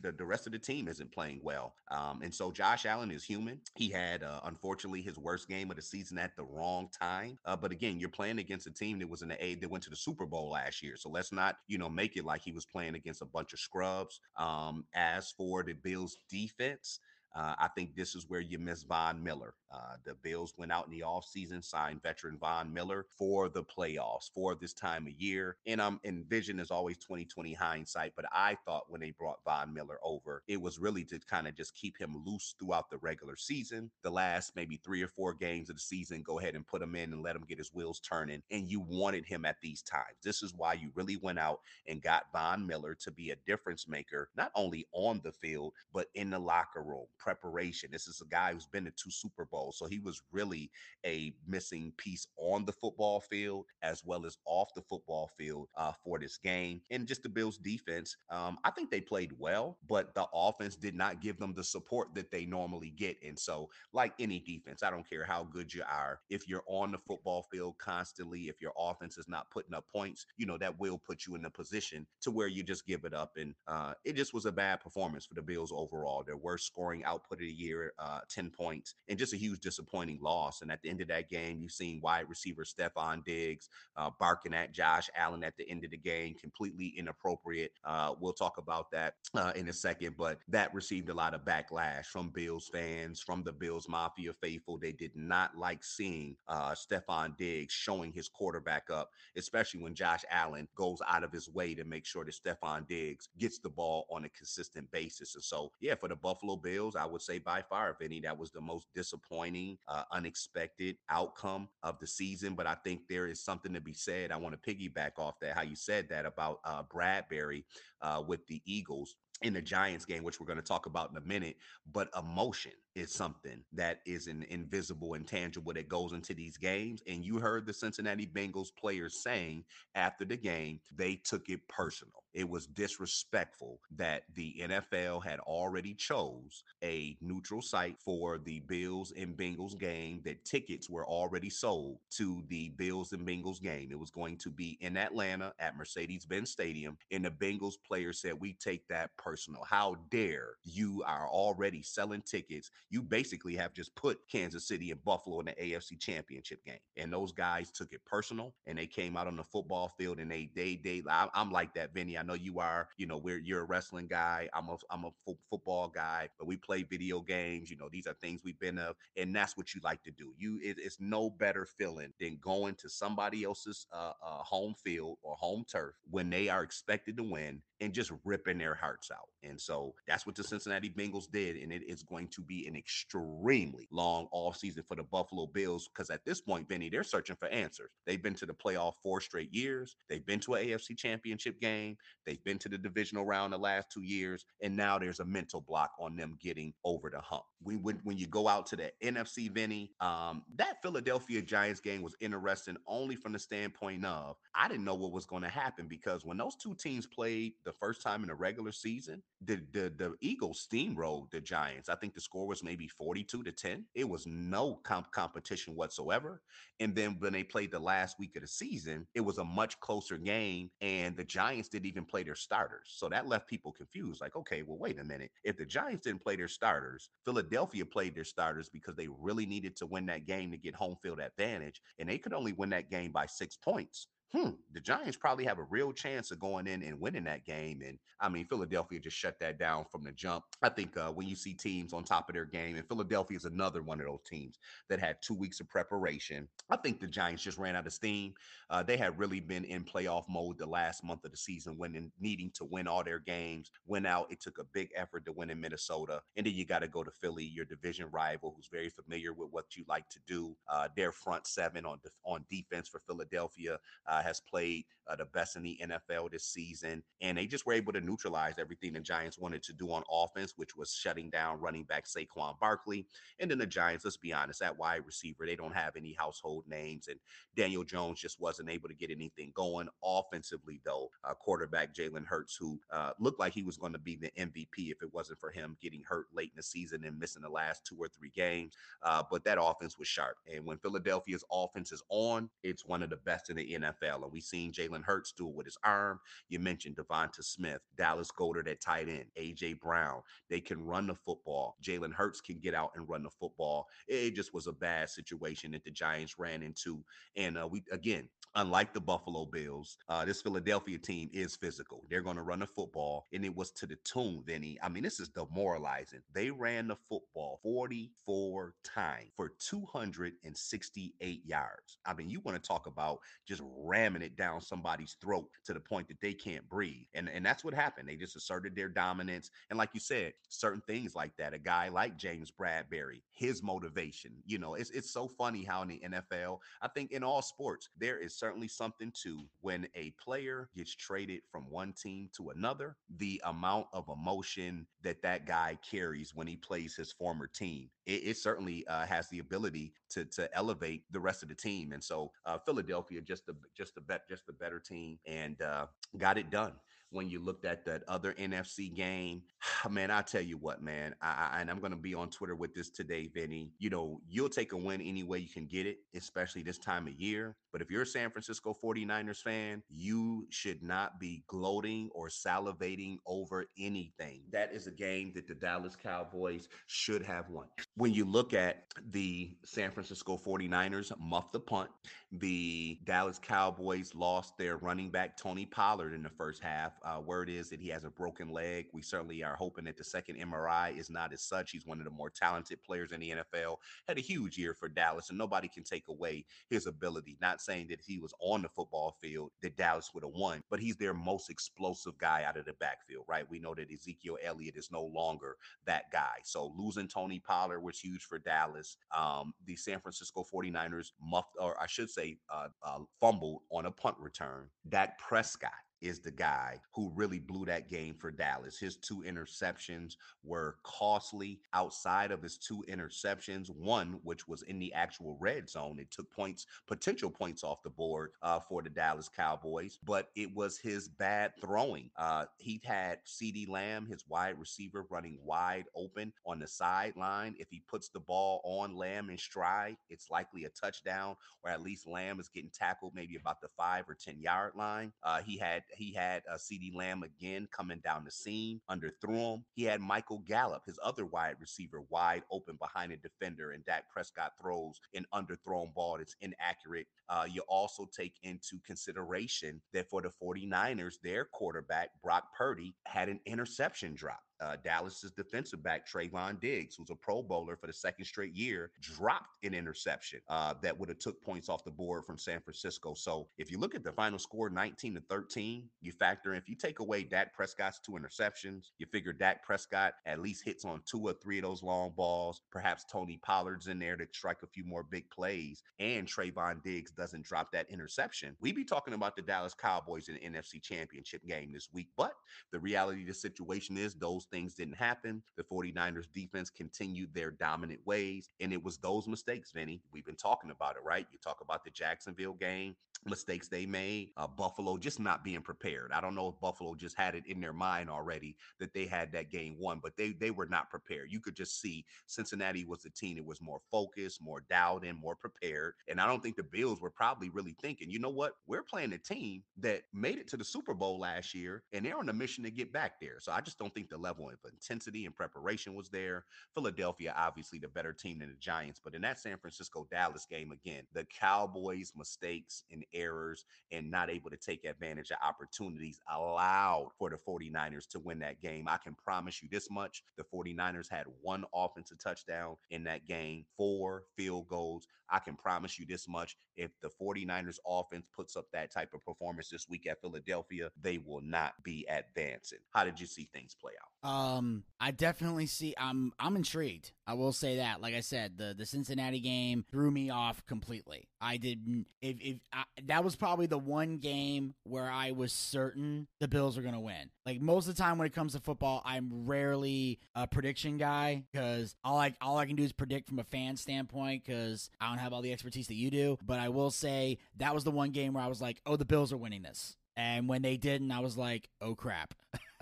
the, the rest of the team isn't playing well. Um, and so Josh Allen is human. He had, uh, unfortunately, his worst game of the season at the wrong time. Uh, but again, you're playing against a team that was in the A that went to the Super Bowl last year. So let's not, you know, make it like he was playing against a bunch of scrubs. Um, as for the Bills defense, Uh, I think this is where you miss Von Miller. Uh, the Bills went out in the offseason, signed veteran Von Miller for the playoffs, for this time of year. And um, and vision is always twenty twenty hindsight, but I thought when they brought Von Miller over, it was really to kind of just keep him loose throughout the regular season. The last maybe three or four games of the season, go ahead and put him in and let him get his wheels turning. And you wanted him at these times. This is why you really went out and got Von Miller to be a difference maker, not only on the field, but in the locker room. Preparation. This is a guy who's been to two Super Bowls. So he was really a missing piece on the football field as well as off the football field uh, for this game. And just the Bills defense, um, I think they played well, but the offense did not give them the support that they normally get. And so like any defense, I don't care how good you are, if you're on the football field constantly, if your offense is not putting up points, you know, that will put you in a position to where you just give it up. And uh, it just was a bad performance for the Bills overall. Their worst scoring out output of the year, uh, ten points, and just a huge disappointing loss. And at the end of that game, you've seen wide receiver Stephon Diggs uh, barking at Josh Allen at the end of the game, completely inappropriate. Uh, we'll talk about that uh, in a second, but that received a lot of backlash from Bills fans, from the Bills Mafia faithful. They did not like seeing uh, Stephon Diggs showing his quarterback up, especially when Josh Allen goes out of his way to make sure that Stephon Diggs gets the ball on a consistent basis. And so, yeah, for the Buffalo Bills, I would say by far, if any, that was the most disappointing, uh, unexpected outcome of the season. But I think there is something to be said. I want to piggyback off that, how you said that about uh, Bradberry uh, with the Eagles in the Giants game, which we're going to talk about in a minute. But emotion is something that is an invisible, intangible that goes into these games. And you heard the Cincinnati Bengals players saying after the game, they took it personal. It was disrespectful that the N F L had already chose a neutral site for the Bills and Bengals game, that tickets were already sold to the Bills and Bengals game. It was going to be in Atlanta at Mercedes-Benz Stadium. And the Bengals players said, we take that personal. How dare you are already selling tickets. You basically have just put Kansas City and Buffalo in the A F C Championship game. And those guys took it personal, and they came out on the football field, and they, they, they, I'm like that, Vinny. I know you are, you know, we're, you're a wrestling guy. I'm a, I'm a fo- football guy, but we play video games. You know, these are things we've been of, and that's what you like to do. You, it, it's no better feeling than going to somebody else's uh, uh, home field or home turf when they are expected to win and just ripping their hearts out. And so that's what the Cincinnati Bengals did. And it is going to be an extremely long offseason for the Buffalo Bills, because at this point, Vinny, they're searching for answers. They've been to the playoff four straight years. They've been to an A F C Championship game. They've been to the divisional round the last two years. And now there's a mental block on them getting over the hump. We when, when you go out to the N F C, Vinny, um, that Philadelphia Giants game was interesting only from the standpoint of I didn't know what was going to happen, because when those two teams played the first time in the regular season, the, the, the Eagles steamrolled the Giants. I think the score was maybe forty-two to ten. It was no comp- competition whatsoever. And then when they played the last week of the season, it was a much closer game, and the Giants didn't even play their starters. So that left people confused. Like, okay, well, wait a minute. If the Giants didn't play their starters, Philadelphia played their starters because they really needed to win that game to get home field advantage, and they could only win that game by six points. Hmm, the Giants probably have a real chance of going in and winning that game. And, I mean, Philadelphia just shut that down from the jump. I think uh, when you see teams on top of their game, and Philadelphia is another one of those teams that had two weeks of preparation. I think the Giants just ran out of steam. Uh, they had really been in playoff mode the last month of the season, when needing to win all their games. Went out. It took a big effort to win in Minnesota. And then you got to go to Philly, your division rival, who's very familiar with what you like to do. Uh, their front seven on, def- on defense for Philadelphia uh, has played uh, the best in the N F L this season. And they just were able to neutralize everything the Giants wanted to do on offense, which was shutting down running back Saquon Barkley. And then the Giants, let's be honest, that wide receiver, they don't have any household names. And Daniel Jones just wasn't able to get anything going. Offensively, though, uh, quarterback Jalen Hurts, who uh, looked like he was going to be the M V P if it wasn't for him getting hurt late in the season and missing the last two or three games. Uh, but that offense was sharp. And when Philadelphia's offense is on, it's one of the best in the N F L. And we've seen Jalen Hurts do it with his arm. You mentioned Devonta Smith, Dallas Goedert at tight end, A J Brown. They can run the football. Jalen Hurts can get out and run the football. It just was a bad situation that the Giants ran into. And uh, we, again, unlike the Buffalo Bills, uh, this Philadelphia team is physical. They're going to run the football, and it was to the tune, Vinny. I mean, this is demoralizing. They ran the football forty-four times for two hundred sixty-eight yards. I mean, you want to talk about just ramming it down somebody's throat to the point that they can't breathe. And, and that's what happened. They just asserted their dominance. And like you said, certain things like that, a guy like James Bradberry, his motivation, you know, it's, it's so funny how in the N F L, I think in all sports, there is certainly something to when a player gets traded from one team to another, the amount of emotion that that guy carries when he plays his former team. It, it certainly uh, has the ability to, to elevate the rest of the team. And so uh, Philadelphia, just the, just the, be- just the better team, and uh, got it done. when you looked at that other N F C game. Man, I tell you what, man, I, I, and I'm going to be on Twitter with this today, Vinny. You know, you'll take a win any way you can get it, especially this time of year. But if you're a San Francisco forty-niners fan, you should not be gloating or salivating over anything. That is a game that the Dallas Cowboys should have won. When you look at the San Francisco forty-niners muffed the punt, the Dallas Cowboys lost their running back Tony Pollard in the first half. Uh, word is that he has a broken leg. We certainly are hoping that the second M R I is not as such. He's one of the more talented players in the N F L. Had a huge year for Dallas, and nobody can take away his ability. Not saying that if he was on the football field that Dallas would have won, but he's their most explosive guy out of the backfield, right? We know that Ezekiel Elliott is no longer that guy. So losing Tony Pollard was huge for Dallas. Um, the San Francisco forty-niners muffed, or I should say uh, uh, fumbled on a punt return. Dak Prescott is the guy who really blew that game for Dallas. His two interceptions were costly. Outside of his two interceptions, one which was in the actual red zone, it took points, potential points off the board uh, for the Dallas Cowboys, but it was his bad throwing. Uh, he had CeeDee Lamb, his wide receiver, running wide open on the sideline. If he puts the ball on Lamb in stride, it's likely a touchdown, or at least Lamb is getting tackled maybe about the five or ten yard line. Uh, he had He had uh, CeeDee Lamb again coming down the seam, underthrew him. He had Michael Gallup, his other wide receiver, wide open behind a defender, and Dak Prescott throws an underthrown ball that's inaccurate. Uh, you also take into consideration that for the forty-niners, their quarterback, Brock Purdy, had an interception drop. Uh, Dallas's defensive back, Trayvon Diggs, who's a Pro Bowler for the second straight year, dropped an interception uh, that would have took points off the board from San Francisco. So if you look at the final score, nineteen to thirteen, you factor in, if you take away Dak Prescott's two interceptions, you figure Dak Prescott at least hits on two or three of those long balls. Perhaps Tony Pollard's in there to strike a few more big plays, and Trayvon Diggs doesn't drop that interception. We be talking about the Dallas Cowboys in the N F C Championship game this week, but the reality of the situation is those things didn't happen. The forty-niners defense continued their dominant ways, and it was those mistakes, Vinny. We've been talking about it, right? You talk about the Jacksonville game, mistakes they made, uh, Buffalo just not being prepared. I don't know if Buffalo just had it in their mind already that they had that game won, but they they were not prepared. You could just see Cincinnati was the team that was more focused, more dialed in, more prepared, and I don't think the Bills were probably really thinking, you know what, we're playing a team that made it to the Super Bowl last year, and they're on a mission to get back there. So I just don't think the level of intensity and preparation was there. Philadelphia, obviously the better team than the Giants, but in that San Francisco-Dallas game, again, the Cowboys' mistakes and errors and not able to take advantage of opportunities allowed for the forty-niners to win that game. I can promise you this much. The forty-niners had one offensive touchdown in that game, four field goals. I can promise you this much. If the forty-niners offense puts up that type of performance this week at Philadelphia, they will not be advancing. How did you see things play out? Um, I definitely see, I'm, I'm intrigued. I will say that, like I said, the, the Cincinnati game threw me off completely. I didn't, if, if I, that was probably the one game where I was certain the Bills were going to win. Like most of the time when it comes to football, I'm rarely a prediction guy because all I, all I can do is predict from a fan standpoint because I don't have all the expertise that you do. But I will say that was the one game where I was like, oh, the Bills are winning this. And when they didn't, I was like, oh, crap.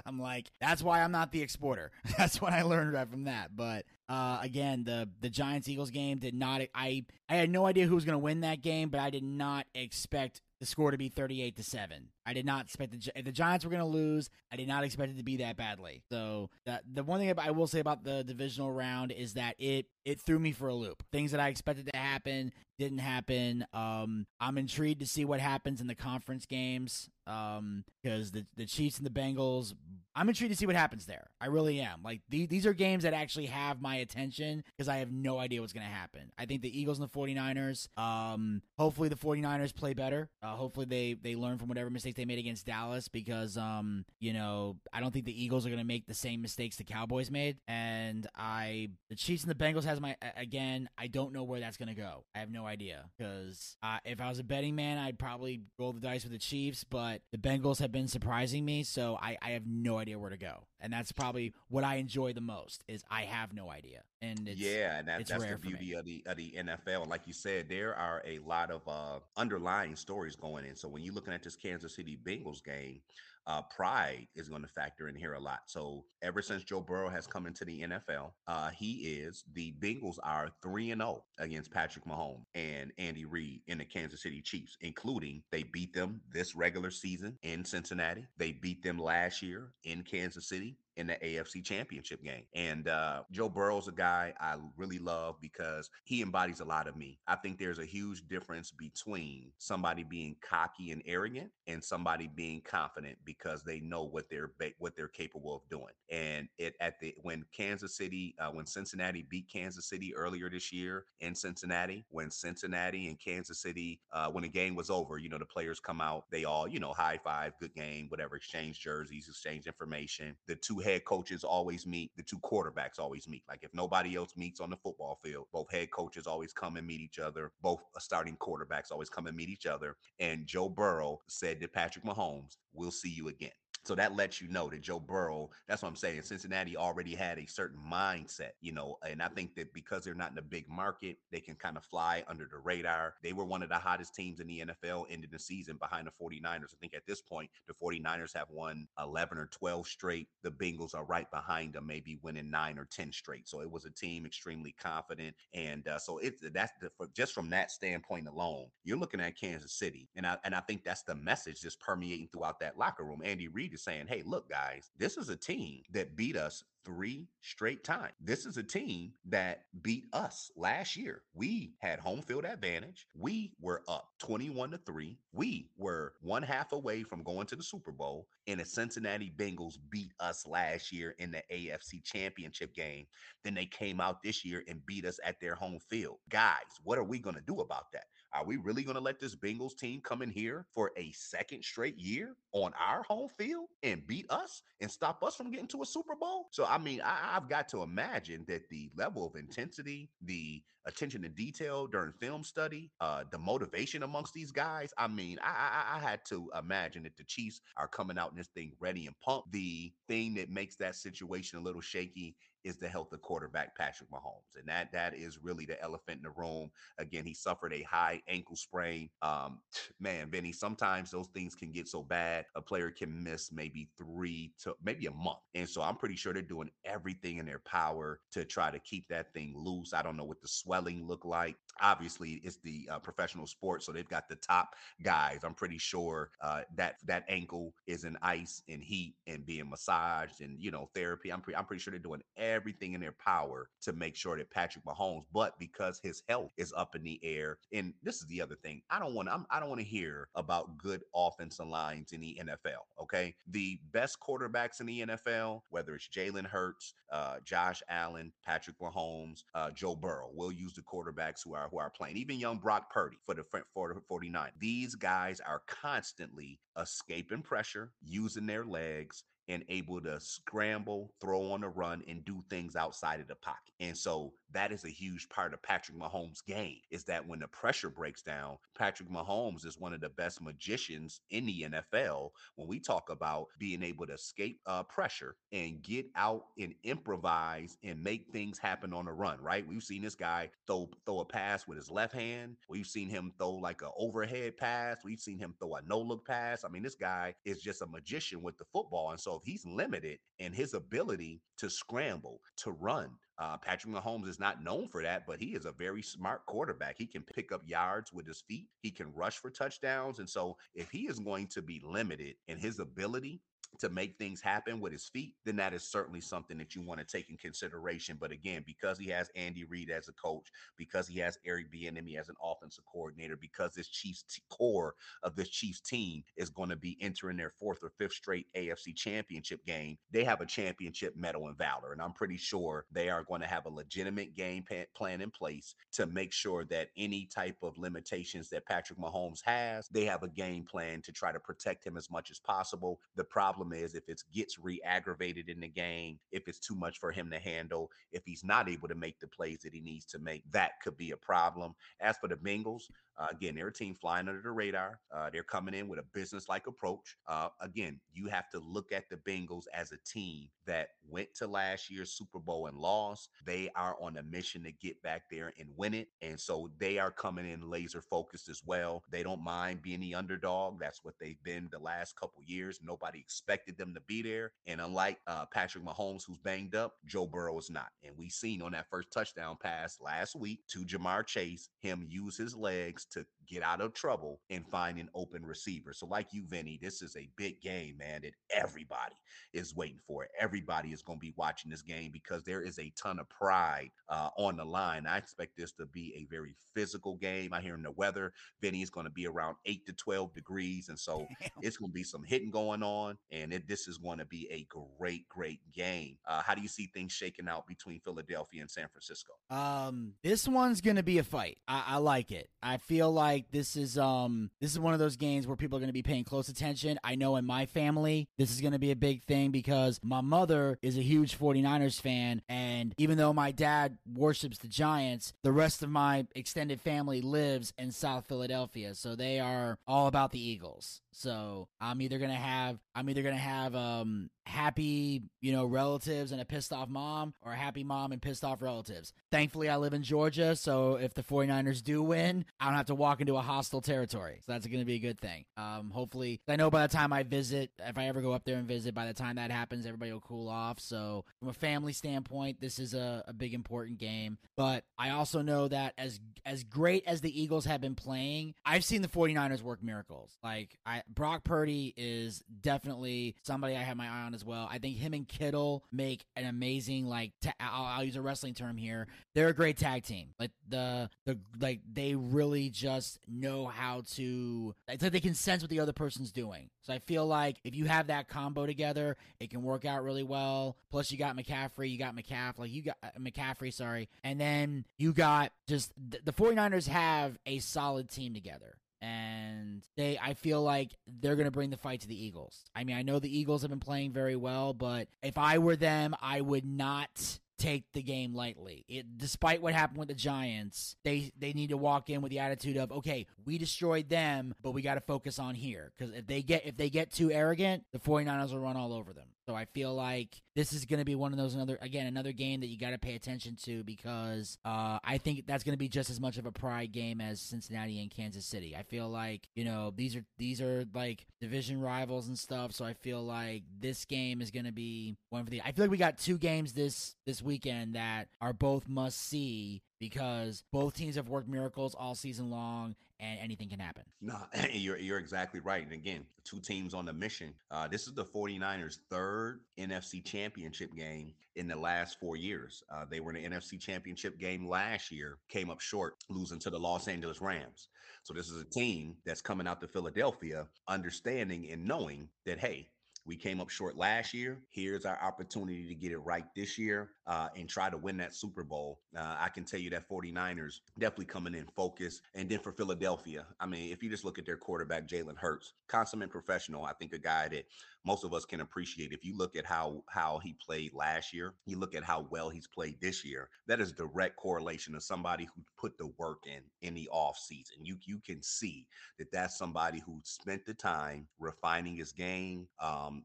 I'm like, that's why I'm not the exporter. That's what I learned right from that. But uh, again, the the Giants-Eagles game did not – I I had no idea who was going to win that game, but I did not expect the score to be thirty-eight to seven. I did not expect the, if the Giants were going to lose. I did not expect it to be that badly. So the, the one thing I will say about the divisional round is that it it threw me for a loop. Things that I expected to happen didn't happen. Um, I'm intrigued to see what happens in the conference games um, because the, the Chiefs and the Bengals, I'm intrigued to see what happens there. I really am. Like these, these are games that actually have my attention because I have no idea what's going to happen. I think the Eagles and the forty-niners, um, hopefully the forty-niners play better. Uh, hopefully they, they learn from whatever mistakes they made against Dallas because, um, you know, I don't think the Eagles are going to make the same mistakes the Cowboys made. And I, the Chiefs and the Bengals has my, again, I don't know where that's going to go. I have no idea because uh, if I was a betting man, I'd probably roll the dice with the Chiefs, but the Bengals have been surprising me. So I, I have no idea where to go. And that's probably what I enjoy the most is I have no idea. And it's, yeah, and that, it's that's the beauty of the, of the N F L. And like you said, there are a lot of uh, underlying stories going in. So when you're looking at this Kansas City Bengals game, uh, pride is going to factor in here a lot. So ever since Joe Burrow has come into the N F L, uh, he is, the Bengals are three and oh against Patrick Mahomes and Andy Reid and the Kansas City Chiefs, including they beat them this regular season in Cincinnati. They beat them last year in Kansas City in the A F C championship game. And uh, Joe Burrow's a guy I really love because he embodies a lot of me. I think there's a huge difference between somebody being cocky and arrogant and somebody being confident because they know what they're ba- what they're capable of doing. And it at the when Kansas City, uh, when Cincinnati beat Kansas City earlier this year in Cincinnati, when Cincinnati and Kansas City, uh, when the game was over, you know, the players come out, they all, you know, high five, good game, whatever, exchange jerseys, exchange information. The two head coaches always meet, the two quarterbacks always meet. Like if nobody else meets on the football field, both head coaches always come and meet each other. Both starting quarterbacks always come and meet each other. And Joe Burrow said to Patrick Mahomes, "We'll see you again." So that lets you know that Joe Burrow, that's what I'm saying, Cincinnati already had a certain mindset, you know, and I think that because they're not in a big market, they can kind of fly under the radar. They were one of the hottest teams in the N F L, ended the season behind the forty-niners. I think at this point, the forty-niners have won eleven or twelve straight. The Bengals are right behind them, maybe winning nine or ten straight. So it was a team extremely confident. And uh, so it's that's the, for, just from that standpoint alone, you're looking at Kansas City. And I, and I think that's the message just permeating throughout that locker room. Andy Reid is saying, hey, look, guys, this is a team that beat us three straight times. This is a team that beat us last year. We had home field advantage. We were up twenty-one to three. We were one half away from going to the Super Bowl, and the Cincinnati Bengals beat us last year in the A F C championship game. Then they came out this year and beat us at their home field. Guys, what are we going to do about that? Are we really going to let this Bengals team come in here for a second straight year on our home field and beat us and stop us from getting to a Super Bowl? So I mean, I, I've got to imagine that the level of intensity, the attention to detail during film study, uh, the motivation amongst these guys. I mean, I, I, I had to imagine that the Chiefs are coming out in this thing ready and pumped. The thing that makes that situation a little shaky is the health of quarterback Patrick Mahomes. And that that is really the elephant in the room. Again, he suffered a high ankle sprain. Um, man, Benny, sometimes those things can get so bad, a player can miss maybe three to maybe a month. And so I'm pretty sure they're doing everything in their power to try to keep that thing loose. I don't know what the swelling looked like. Obviously, it's the uh, professional sport, so they've got the top guys. I'm pretty sure uh, that that ankle is in ice and heat and being massaged and, you know, therapy. I'm, pre- I'm pretty sure they're doing everything in their power to make sure that Patrick Mahomes, but because his health is up in the air, and this is the other thing, I don't want to I don't want to hear about good offensive lines in the N F L, okay? The best quarterbacks in the N F L, whether it's Jalen Hurts, uh, Josh Allen, Patrick Mahomes, uh, Joe Burrow, we'll use the quarterbacks who are who are playing, even young Brock Purdy for the for the forty-niners. These guys are constantly escaping pressure, using their legs, and able to scramble, throw on the run, and do things outside of the pocket. And so that is a huge part of Patrick Mahomes' game, is that when the pressure breaks down, Patrick Mahomes is one of the best magicians in the N F L when we talk about being able to escape uh, pressure and get out and improvise and make things happen on the run, right? We've seen this guy throw, throw a pass with his left hand. We've seen him throw like an overhead pass. We've seen him throw a no-look pass. I mean, this guy is just a magician with the football. And so if he's limited in his ability to scramble, to run, Uh, Patrick Mahomes is not known for that, but he is a very smart quarterback. He can pick up yards with his feet. He can rush for touchdowns. And so if he is going to be limited in his ability to make things happen with his feet, then that is certainly something that you want to take in consideration. But again, because he has Andy Reid as a coach, because he has Eric Bieniemy as an offensive coordinator, because this Chiefs t- core of this Chiefs team is going to be entering their fourth or fifth straight A F C championship game, they have a championship medal and valor. And I'm pretty sure they are going to have a legitimate game plan in place to make sure that any type of limitations that Patrick Mahomes has, they have a game plan to try to protect him as much as possible. The problem is if it gets re-aggravated in the game, if it's too much for him to handle, if he's not able to make the plays that he needs to make, that could be a problem. As for the Bengals, uh, again, they're a team flying under the radar. Uh, they're coming in with a business-like approach. Uh, again, you have to look at the Bengals as a team that went to last year's Super Bowl and lost. loss. They are on a mission to get back there and win it. And so they are coming in laser focused as well. They don't mind being the underdog. That's what they've been the last couple years. Nobody expected them to be there. And unlike uh, Patrick Mahomes, who's banged up, Joe Burrow is not. And we seen on that first touchdown pass last week to Jamar Chase, him use his legs to get out of trouble and find an open receiver. So like you, Vinny, this is a big game, man, that everybody is waiting for. Everybody is going to be watching this game because there is a ton of pride uh, on the line. I expect this to be a very physical game. I hear in the weather, Vinny, is going to be around eight to twelve degrees. And so Damn. It's going to be some hitting going on. And it, this is going to be a great, great game. Uh, how do you see things shaking out between Philadelphia and San Francisco? Um, this one's going to be a fight. I, I like it. I feel like this is um this is one of those games where people are going to be paying close attention. I know in my family, this is going to be a big thing because my mother is a huge forty-niners fan. And even though my dad worships the Giants, the rest of my extended family lives in South Philadelphia. So they are all about the Eagles. So I'm either going to have, I'm either going to have, um, happy, you know, relatives and a pissed off mom, or a happy mom and pissed off relatives. Thankfully, I live in Georgia. So if the forty-niners do win, I don't have to walk into a hostile territory. So that's going to be a good thing. Um, hopefully, I know by the time I visit, if I ever go up there and visit, by the time that happens, everybody will cool off. So from a family standpoint, this is a, a big, important game. But I also know that as, as great as the Eagles have been playing, I've seen the forty-niners work miracles. Like I, Brock Purdy is definitely somebody I have my eye on as well. I think him and Kittle make an amazing, like, ta- I'll, I'll use a wrestling term here. They're a great tag team. Like the, the, like they really just know how to, it's like they can sense what the other person's doing. So I feel like if you have that combo together, it can work out really well. Plus you got McCaffrey, you got McCaff, like you got uh, McCaffrey, sorry. And then you got just th- the forty-niners have a solid team together. And they, I feel like they're going to bring the fight to the Eagles. I mean, I know the Eagles have been playing very well, but if I were them, I would not take the game lightly. It, despite what happened with the Giants, they, they need to walk in with the attitude of, okay, we destroyed them, but we got to focus on here. Because if they get if they get too arrogant, the forty-niners will run all over them. So I feel like this is going to be one of those, another again, another game that you got to pay attention to because uh, I think that's going to be just as much of a pride game as Cincinnati and Kansas City. I feel like, you know, these are, these are like division rivals and stuff. So I feel like this game is going to be one for the, I feel like we got two games this, this weekend that are both must see, because both teams have worked miracles all season long and anything can happen. No, you're you're exactly right. And again, two teams on the mission. Uh, this is the forty-niners' third N F C championship game in the last four years. Uh, they were in the N F C championship game last year, came up short, losing to the Los Angeles Rams. So this is a team that's coming out to Philadelphia, understanding and knowing that, hey, we came up short last year. Here's our opportunity to get it right this year uh, and try to win that Super Bowl. Uh, I can tell you that forty-niners definitely coming in focused. And then for Philadelphia, I mean, if you just look at their quarterback, Jalen Hurts, consummate professional, I think a guy that most of us can appreciate. If you look at how, how he played last year, you look at how well he's played this year, that is direct correlation of somebody who put the work in in the offseason. You, you can see that that's somebody who spent the time refining his game. Um,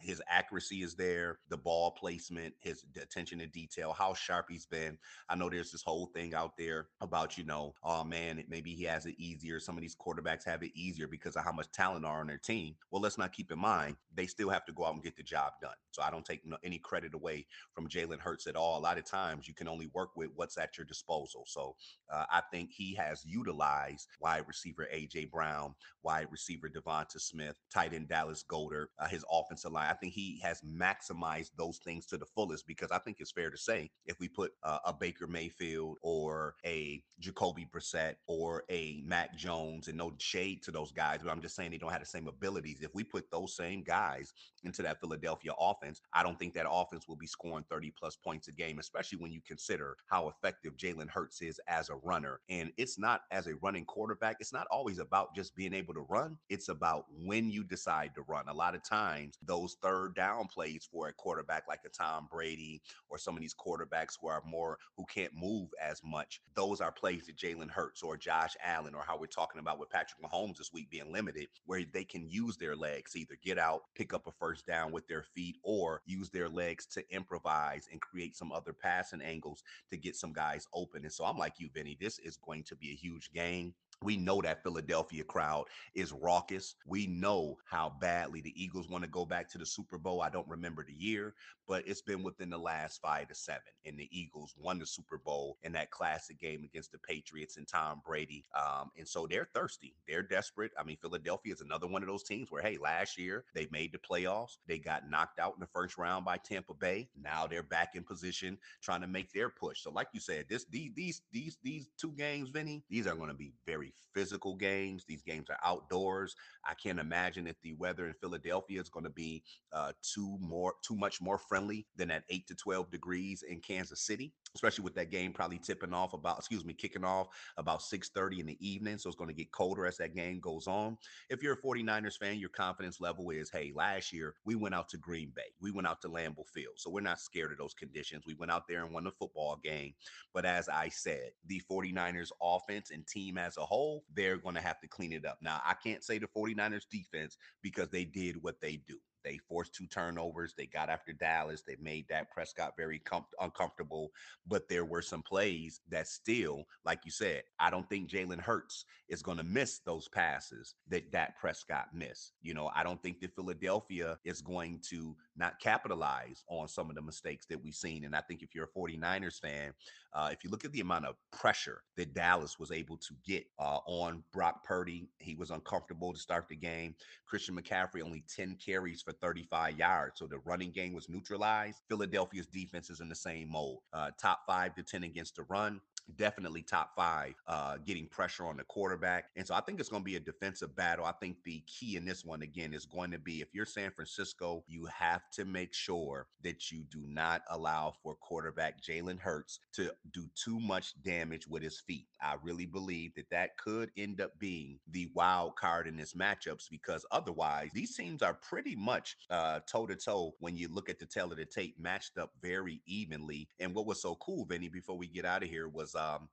His accuracy is there, the ball placement, his attention to detail, how sharp he's been. I know there's this whole thing out there about, you know, oh man, it, maybe he has it easier. Some of these quarterbacks have it easier because of how much talent are on their team. Well, let's not keep in mind, they still have to go out and get the job done. So I don't take no, any credit away from Jalen Hurts at all. A lot of times you can only work with what's at your disposal. So uh, I think he has utilized wide receiver A J Brown, wide receiver Devonta Smith, tight end Dallas Goedert, uh, his offensive line. I think he has maximized those things to the fullest because I think it's fair to say if we put uh, a Baker Mayfield or a Jacoby Brissett or a Mac Jones, and no shade to those guys, but I'm just saying they don't have the same abilities. If we put those same guys into that Philadelphia offense, I don't think that offense will be scoring thirty plus points a game, especially when you consider how effective Jalen Hurts is as a runner. And it's not as a running quarterback. It's not always about just being able to run. It's about when you decide to run. A lot of times those those third down plays for a quarterback like a Tom Brady or some of these quarterbacks who are more, who can't move as much. Those are plays that Jalen Hurts or Josh Allen, or how we're talking about with Patrick Mahomes this week being limited, where they can use their legs, either get out, pick up a first down with their feet, or use their legs to improvise and create some other passing angles to get some guys open. And so I'm like you, Vinny, this is going to be a huge game. We know that Philadelphia crowd is raucous. We know how badly the Eagles want to go back to the Super Bowl. I don't remember the year, but it's been within the last five to seven. And the Eagles won the Super Bowl in that classic game against the Patriots and Tom Brady. Um, and so they're thirsty. They're desperate. I mean, Philadelphia is another one of those teams where, hey, last year they made the playoffs. They got knocked out in the first round by Tampa Bay. Now they're back in position trying to make their push. So like you said, this these these these, these two games, Vinny, these are going to be very physical games. These games are outdoors. I can't imagine if the weather in Philadelphia is going to be uh, too more, too much more friendly than at eight to twelve degrees in Kansas City, especially with that game probably tipping off about, excuse me, kicking off about six thirty in the evening. So it's going to get colder as that game goes on. If you're a forty-niners fan, your confidence level is, hey, last year we went out to Green Bay. We went out to Lambeau Field. So we're not scared of those conditions. We went out there and won the football game. But as I said, the forty-niners offense and team as a whole, they're going to have to clean it up. Now, I can't say the forty-niners defense because they did what they do. They forced two turnovers. They got after Dallas. They made Dak Prescott very com- uncomfortable. But there were some plays that still, like you said, I don't think Jalen Hurts is going to miss those passes that Dak Prescott missed. You know, I don't think that Philadelphia is going to not capitalize on some of the mistakes that we've seen. And I think if you're a forty-niners fan, uh, if you look at the amount of pressure that Dallas was able to get uh, on Brock Purdy, he was uncomfortable to start the game. Christian McCaffrey, only ten carries for thirty-five yards. So the running game was neutralized. Philadelphia's defense is in the same mode. Uh, top five to ten against the run. Definitely top five, uh, getting pressure on the quarterback. And so I think it's going to be a defensive battle. I think the key in this one, again, is going to be if you're San Francisco, you have to make sure that you do not allow for quarterback Jalen Hurts to do too much damage with his feet. I really believe that that could end up being the wild card in this matchups, because otherwise these teams are pretty much uh, toe-to-toe when you look at the tail of the tape, matched up very evenly. And what was so cool, Vinny, before we get out of here, was Um,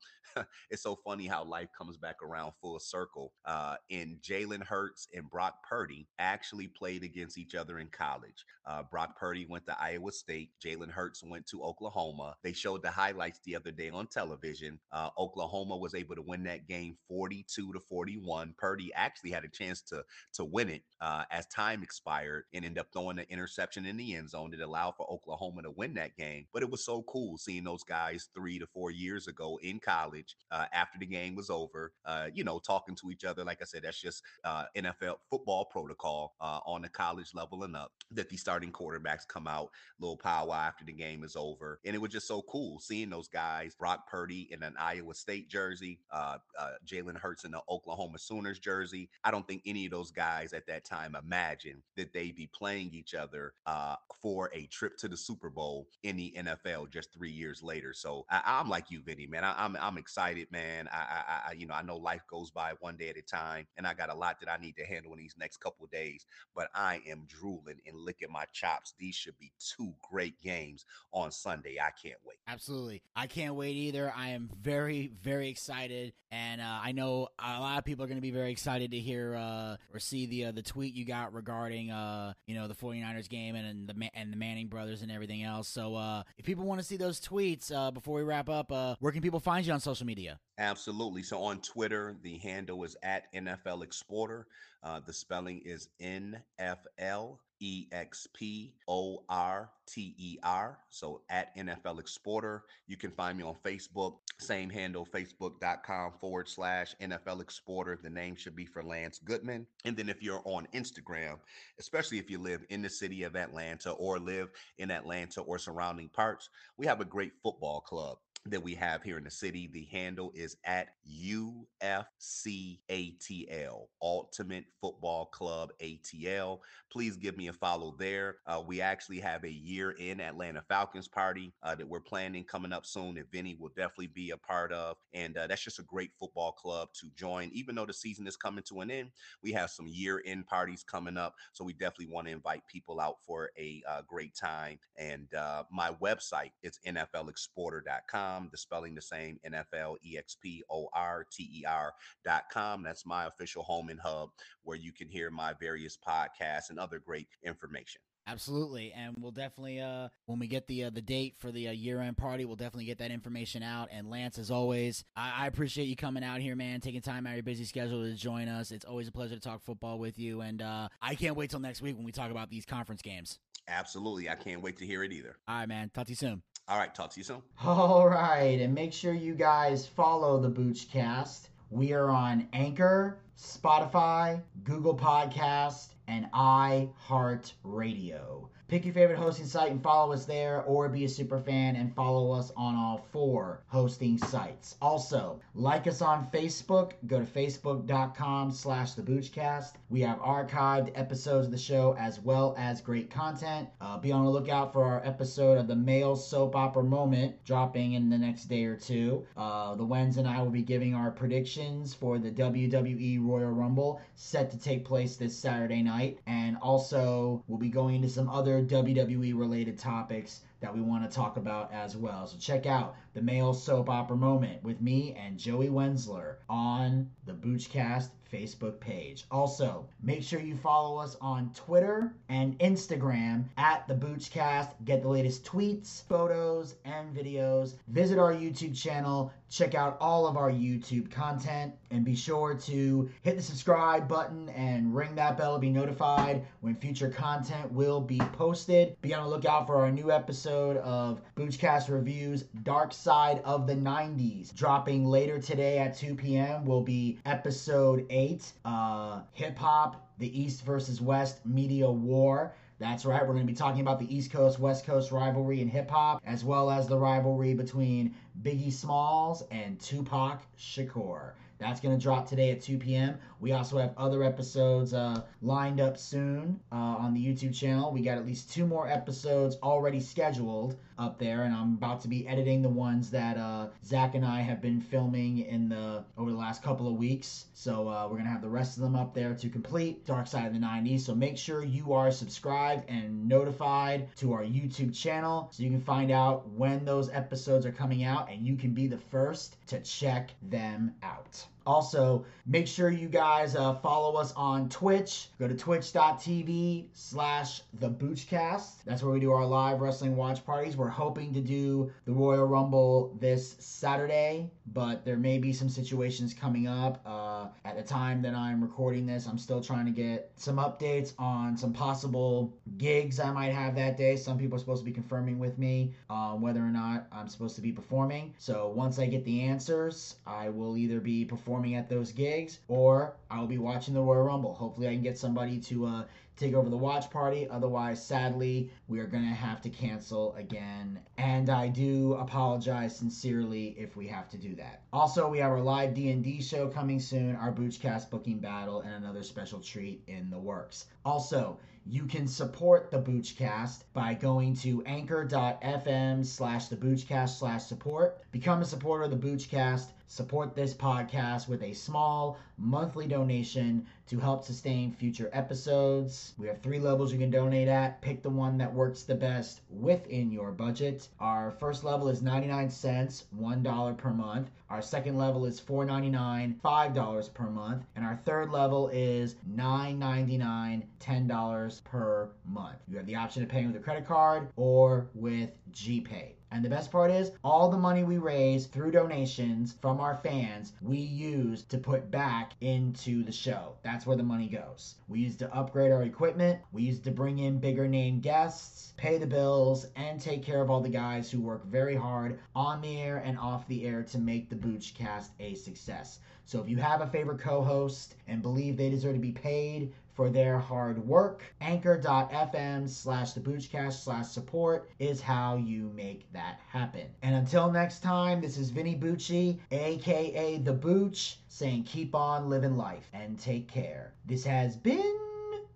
it's so funny how life comes back around full circle. Uh, and Jalen Hurts and Brock Purdy actually played against each other in college. Uh, Brock Purdy went to Iowa State. Jalen Hurts went to Oklahoma. They showed the highlights the other day on television. Uh, Oklahoma was able to win that game forty-two to forty-one. Purdy actually had a chance to, to win it uh, as time expired and ended up throwing an interception in the end zone that allowed for Oklahoma to win that game. But it was so cool seeing those guys three to four years ago in college, uh, after the game was over, uh, you know, talking to each other. Like I said, that's just uh, N F L football protocol uh, on the college level and up, that the starting quarterbacks come out, little powwow after the game is over. And it was just so cool seeing those guys, Brock Purdy in an Iowa State jersey, uh, uh, Jalen Hurts in the Oklahoma Sooners jersey. I don't think any of those guys at that time imagined that they'd be playing each other uh, for a trip to the Super Bowl in the N F L just three years later. So I- I'm like you, Vinny, man. I, I'm I'm excited, man. I, I I you know I know life goes by one day at a time, and I got a lot that I need to handle in these next couple of days. But I am drooling and licking my chops. These should be two great games on Sunday. I can't wait. Absolutely, I can't wait either. I am very very excited, and uh, I know a lot of people are going to be very excited to hear uh, or see the uh, the tweet you got regarding uh you know the forty-niners game and, and the and the Manning brothers and everything else. So uh, if people want to see those tweets uh, before we wrap up, uh, where can people People find you on social media? Absolutely. So on Twitter, the handle is at N F L Exporter. Uh, the spelling is N F L E X P O R T E R. So at N F L Exporter. You can find me on Facebook, same handle, facebook.com forward slash NFL Exporter. The name should be for Lance Goodman. And then if you're on Instagram, especially if you live in the city of Atlanta or live in Atlanta or surrounding parts, we have a great football club that we have here in the city. The handle is at U F C A T L, Ultimate Football Club A T L. Please give me a follow there. Uh, we actually have a year-end Atlanta Falcons party uh, that we're planning coming up soon that Vinny will definitely be a part of. And uh, that's just a great football club to join. Even though the season is coming to an end, we have some year-end parties coming up. So we definitely want to invite people out for a uh, great time. And uh, my website is N F L exporter dot com. The spelling the same, N F L E X P O R T E R dot com. That's my official home and hub where you can hear my various podcasts and other great information. Absolutely. And we'll definitely, uh, when we get the uh, the date for the uh, year-end party, we'll definitely get that information out. And Lance, as always, I-, I appreciate you coming out here, man, taking time out of your busy schedule to join us. It's always a pleasure to talk football with you. And uh, I can't wait till next week when we talk about these conference games. Absolutely. I can't wait to hear it either. All right, man. Talk to you soon. All right, talk to you soon. All right, and make sure you guys follow the BoochCast. We are on Anchor, Spotify, Google Podcast, and iHeartRadio. Pick your favorite hosting site and follow us there, or be a super fan and follow us on all four hosting sites. Also, like us on Facebook. Go to facebook dot com slash the BoochCast. We have archived episodes of the show as well as great content. Uh, be on the lookout for our episode of the male soap opera moment dropping in the next day or two. Uh, the Wens and I will be giving our predictions for the W W E Royal Rumble set to take place this Saturday night. And also, we'll be going into some other W W E-related topics that we want to talk about as well. So check out the male soap opera moment with me and Joey Wensler on the BoochCast Facebook page. Also, make sure you follow us on Twitter and Instagram at the BoochCast. Get the latest tweets, photos, and videos. Visit our YouTube channel. Check out all of our YouTube content. And be sure to hit the subscribe button and ring that bell to be notified when future content will be posted. Be on the lookout for our new episode of BoochCast Reviews Dark Side of the nineties. Dropping later today at two p.m. will be episode eight, uh, Hip Hop, the East versus West Media War. That's right, we're going to be talking about the East Coast, West Coast rivalry in hip hop, as well as the rivalry between Biggie Smalls and Tupac Shakur. That's going to drop today at two p.m. We also have other episodes uh, lined up soon uh, on the YouTube channel. We got at least two more episodes already scheduled up there, and I'm about to be editing the ones that uh, Zach and I have been filming in the over the last couple of weeks. So uh, we're going to have the rest of them up there to complete Dark Side of the nineties. So make sure you are subscribed and notified to our YouTube channel so you can find out when those episodes are coming out, and you can be the first to check them out. Also, make sure you guys uh, follow us on Twitch. Go to twitch dot t v slash the BoochCast. That's where we do our live wrestling watch parties. We're hoping to do the Royal Rumble this Saturday, but there may be some situations coming up. Uh, at the time that I'm recording this, I'm still trying to get some updates on some possible gigs I might have that day. Some people are supposed to be confirming with me uh, whether or not I'm supposed to be performing. So once I get the answers, I will either be performing at those gigs, or I'll be watching the Royal Rumble. Hopefully I can get somebody to uh, take over the watch party. Otherwise, sadly, we are going to have to cancel again. And I do apologize sincerely if we have to do that. Also, we have our live D and D show coming soon, our BoochCast booking battle, and another special treat in the works. Also, you can support the BoochCast by going to anchor dot f m slash the BoochCast slash support. Become a supporter of the BoochCast. Support this podcast with a small monthly donation to help sustain future episodes. We have three levels you can donate at. Pick the one that works the best within your budget. Our first level is ninety-nine cents, one dollar per month. Our second level is four ninety-nine, five dollars per month. And our third level is nine ninety-nine, ten dollars per month. You have the option of paying with a credit card or with GPay. And the best part is, all the money we raise through donations from our fans, we use to put back into the show. That's where the money goes. We use to upgrade our equipment. We use to bring in bigger name guests, pay the bills, and take care of all the guys who work very hard on the air and off the air to make the BoochCast a success. So if you have a favorite co-host and believe they deserve to be paid for their hard work, anchor.fm slash the BoochCast slash support is how you make that happen. And until next time, this is Vinny Bucci, aka The Booch, saying keep on living life and take care. This has been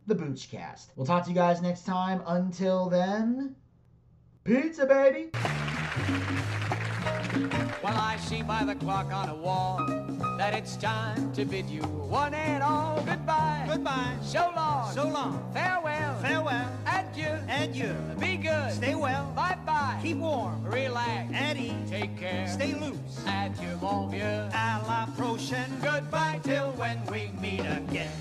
the BoochCast. We'll talk to you guys next time. Until then, pizza, baby! Well, I see by the clock on a wall that it's time to bid you one and all goodbye. Goodbye. So long. So long. Farewell. Farewell. Adieu. Adieu. Be good. Stay well. Bye-bye. Keep warm. Relax. At ease. Take care. Stay loose. Adieu, mon vieux. À la prochaine. Goodbye till when we meet again.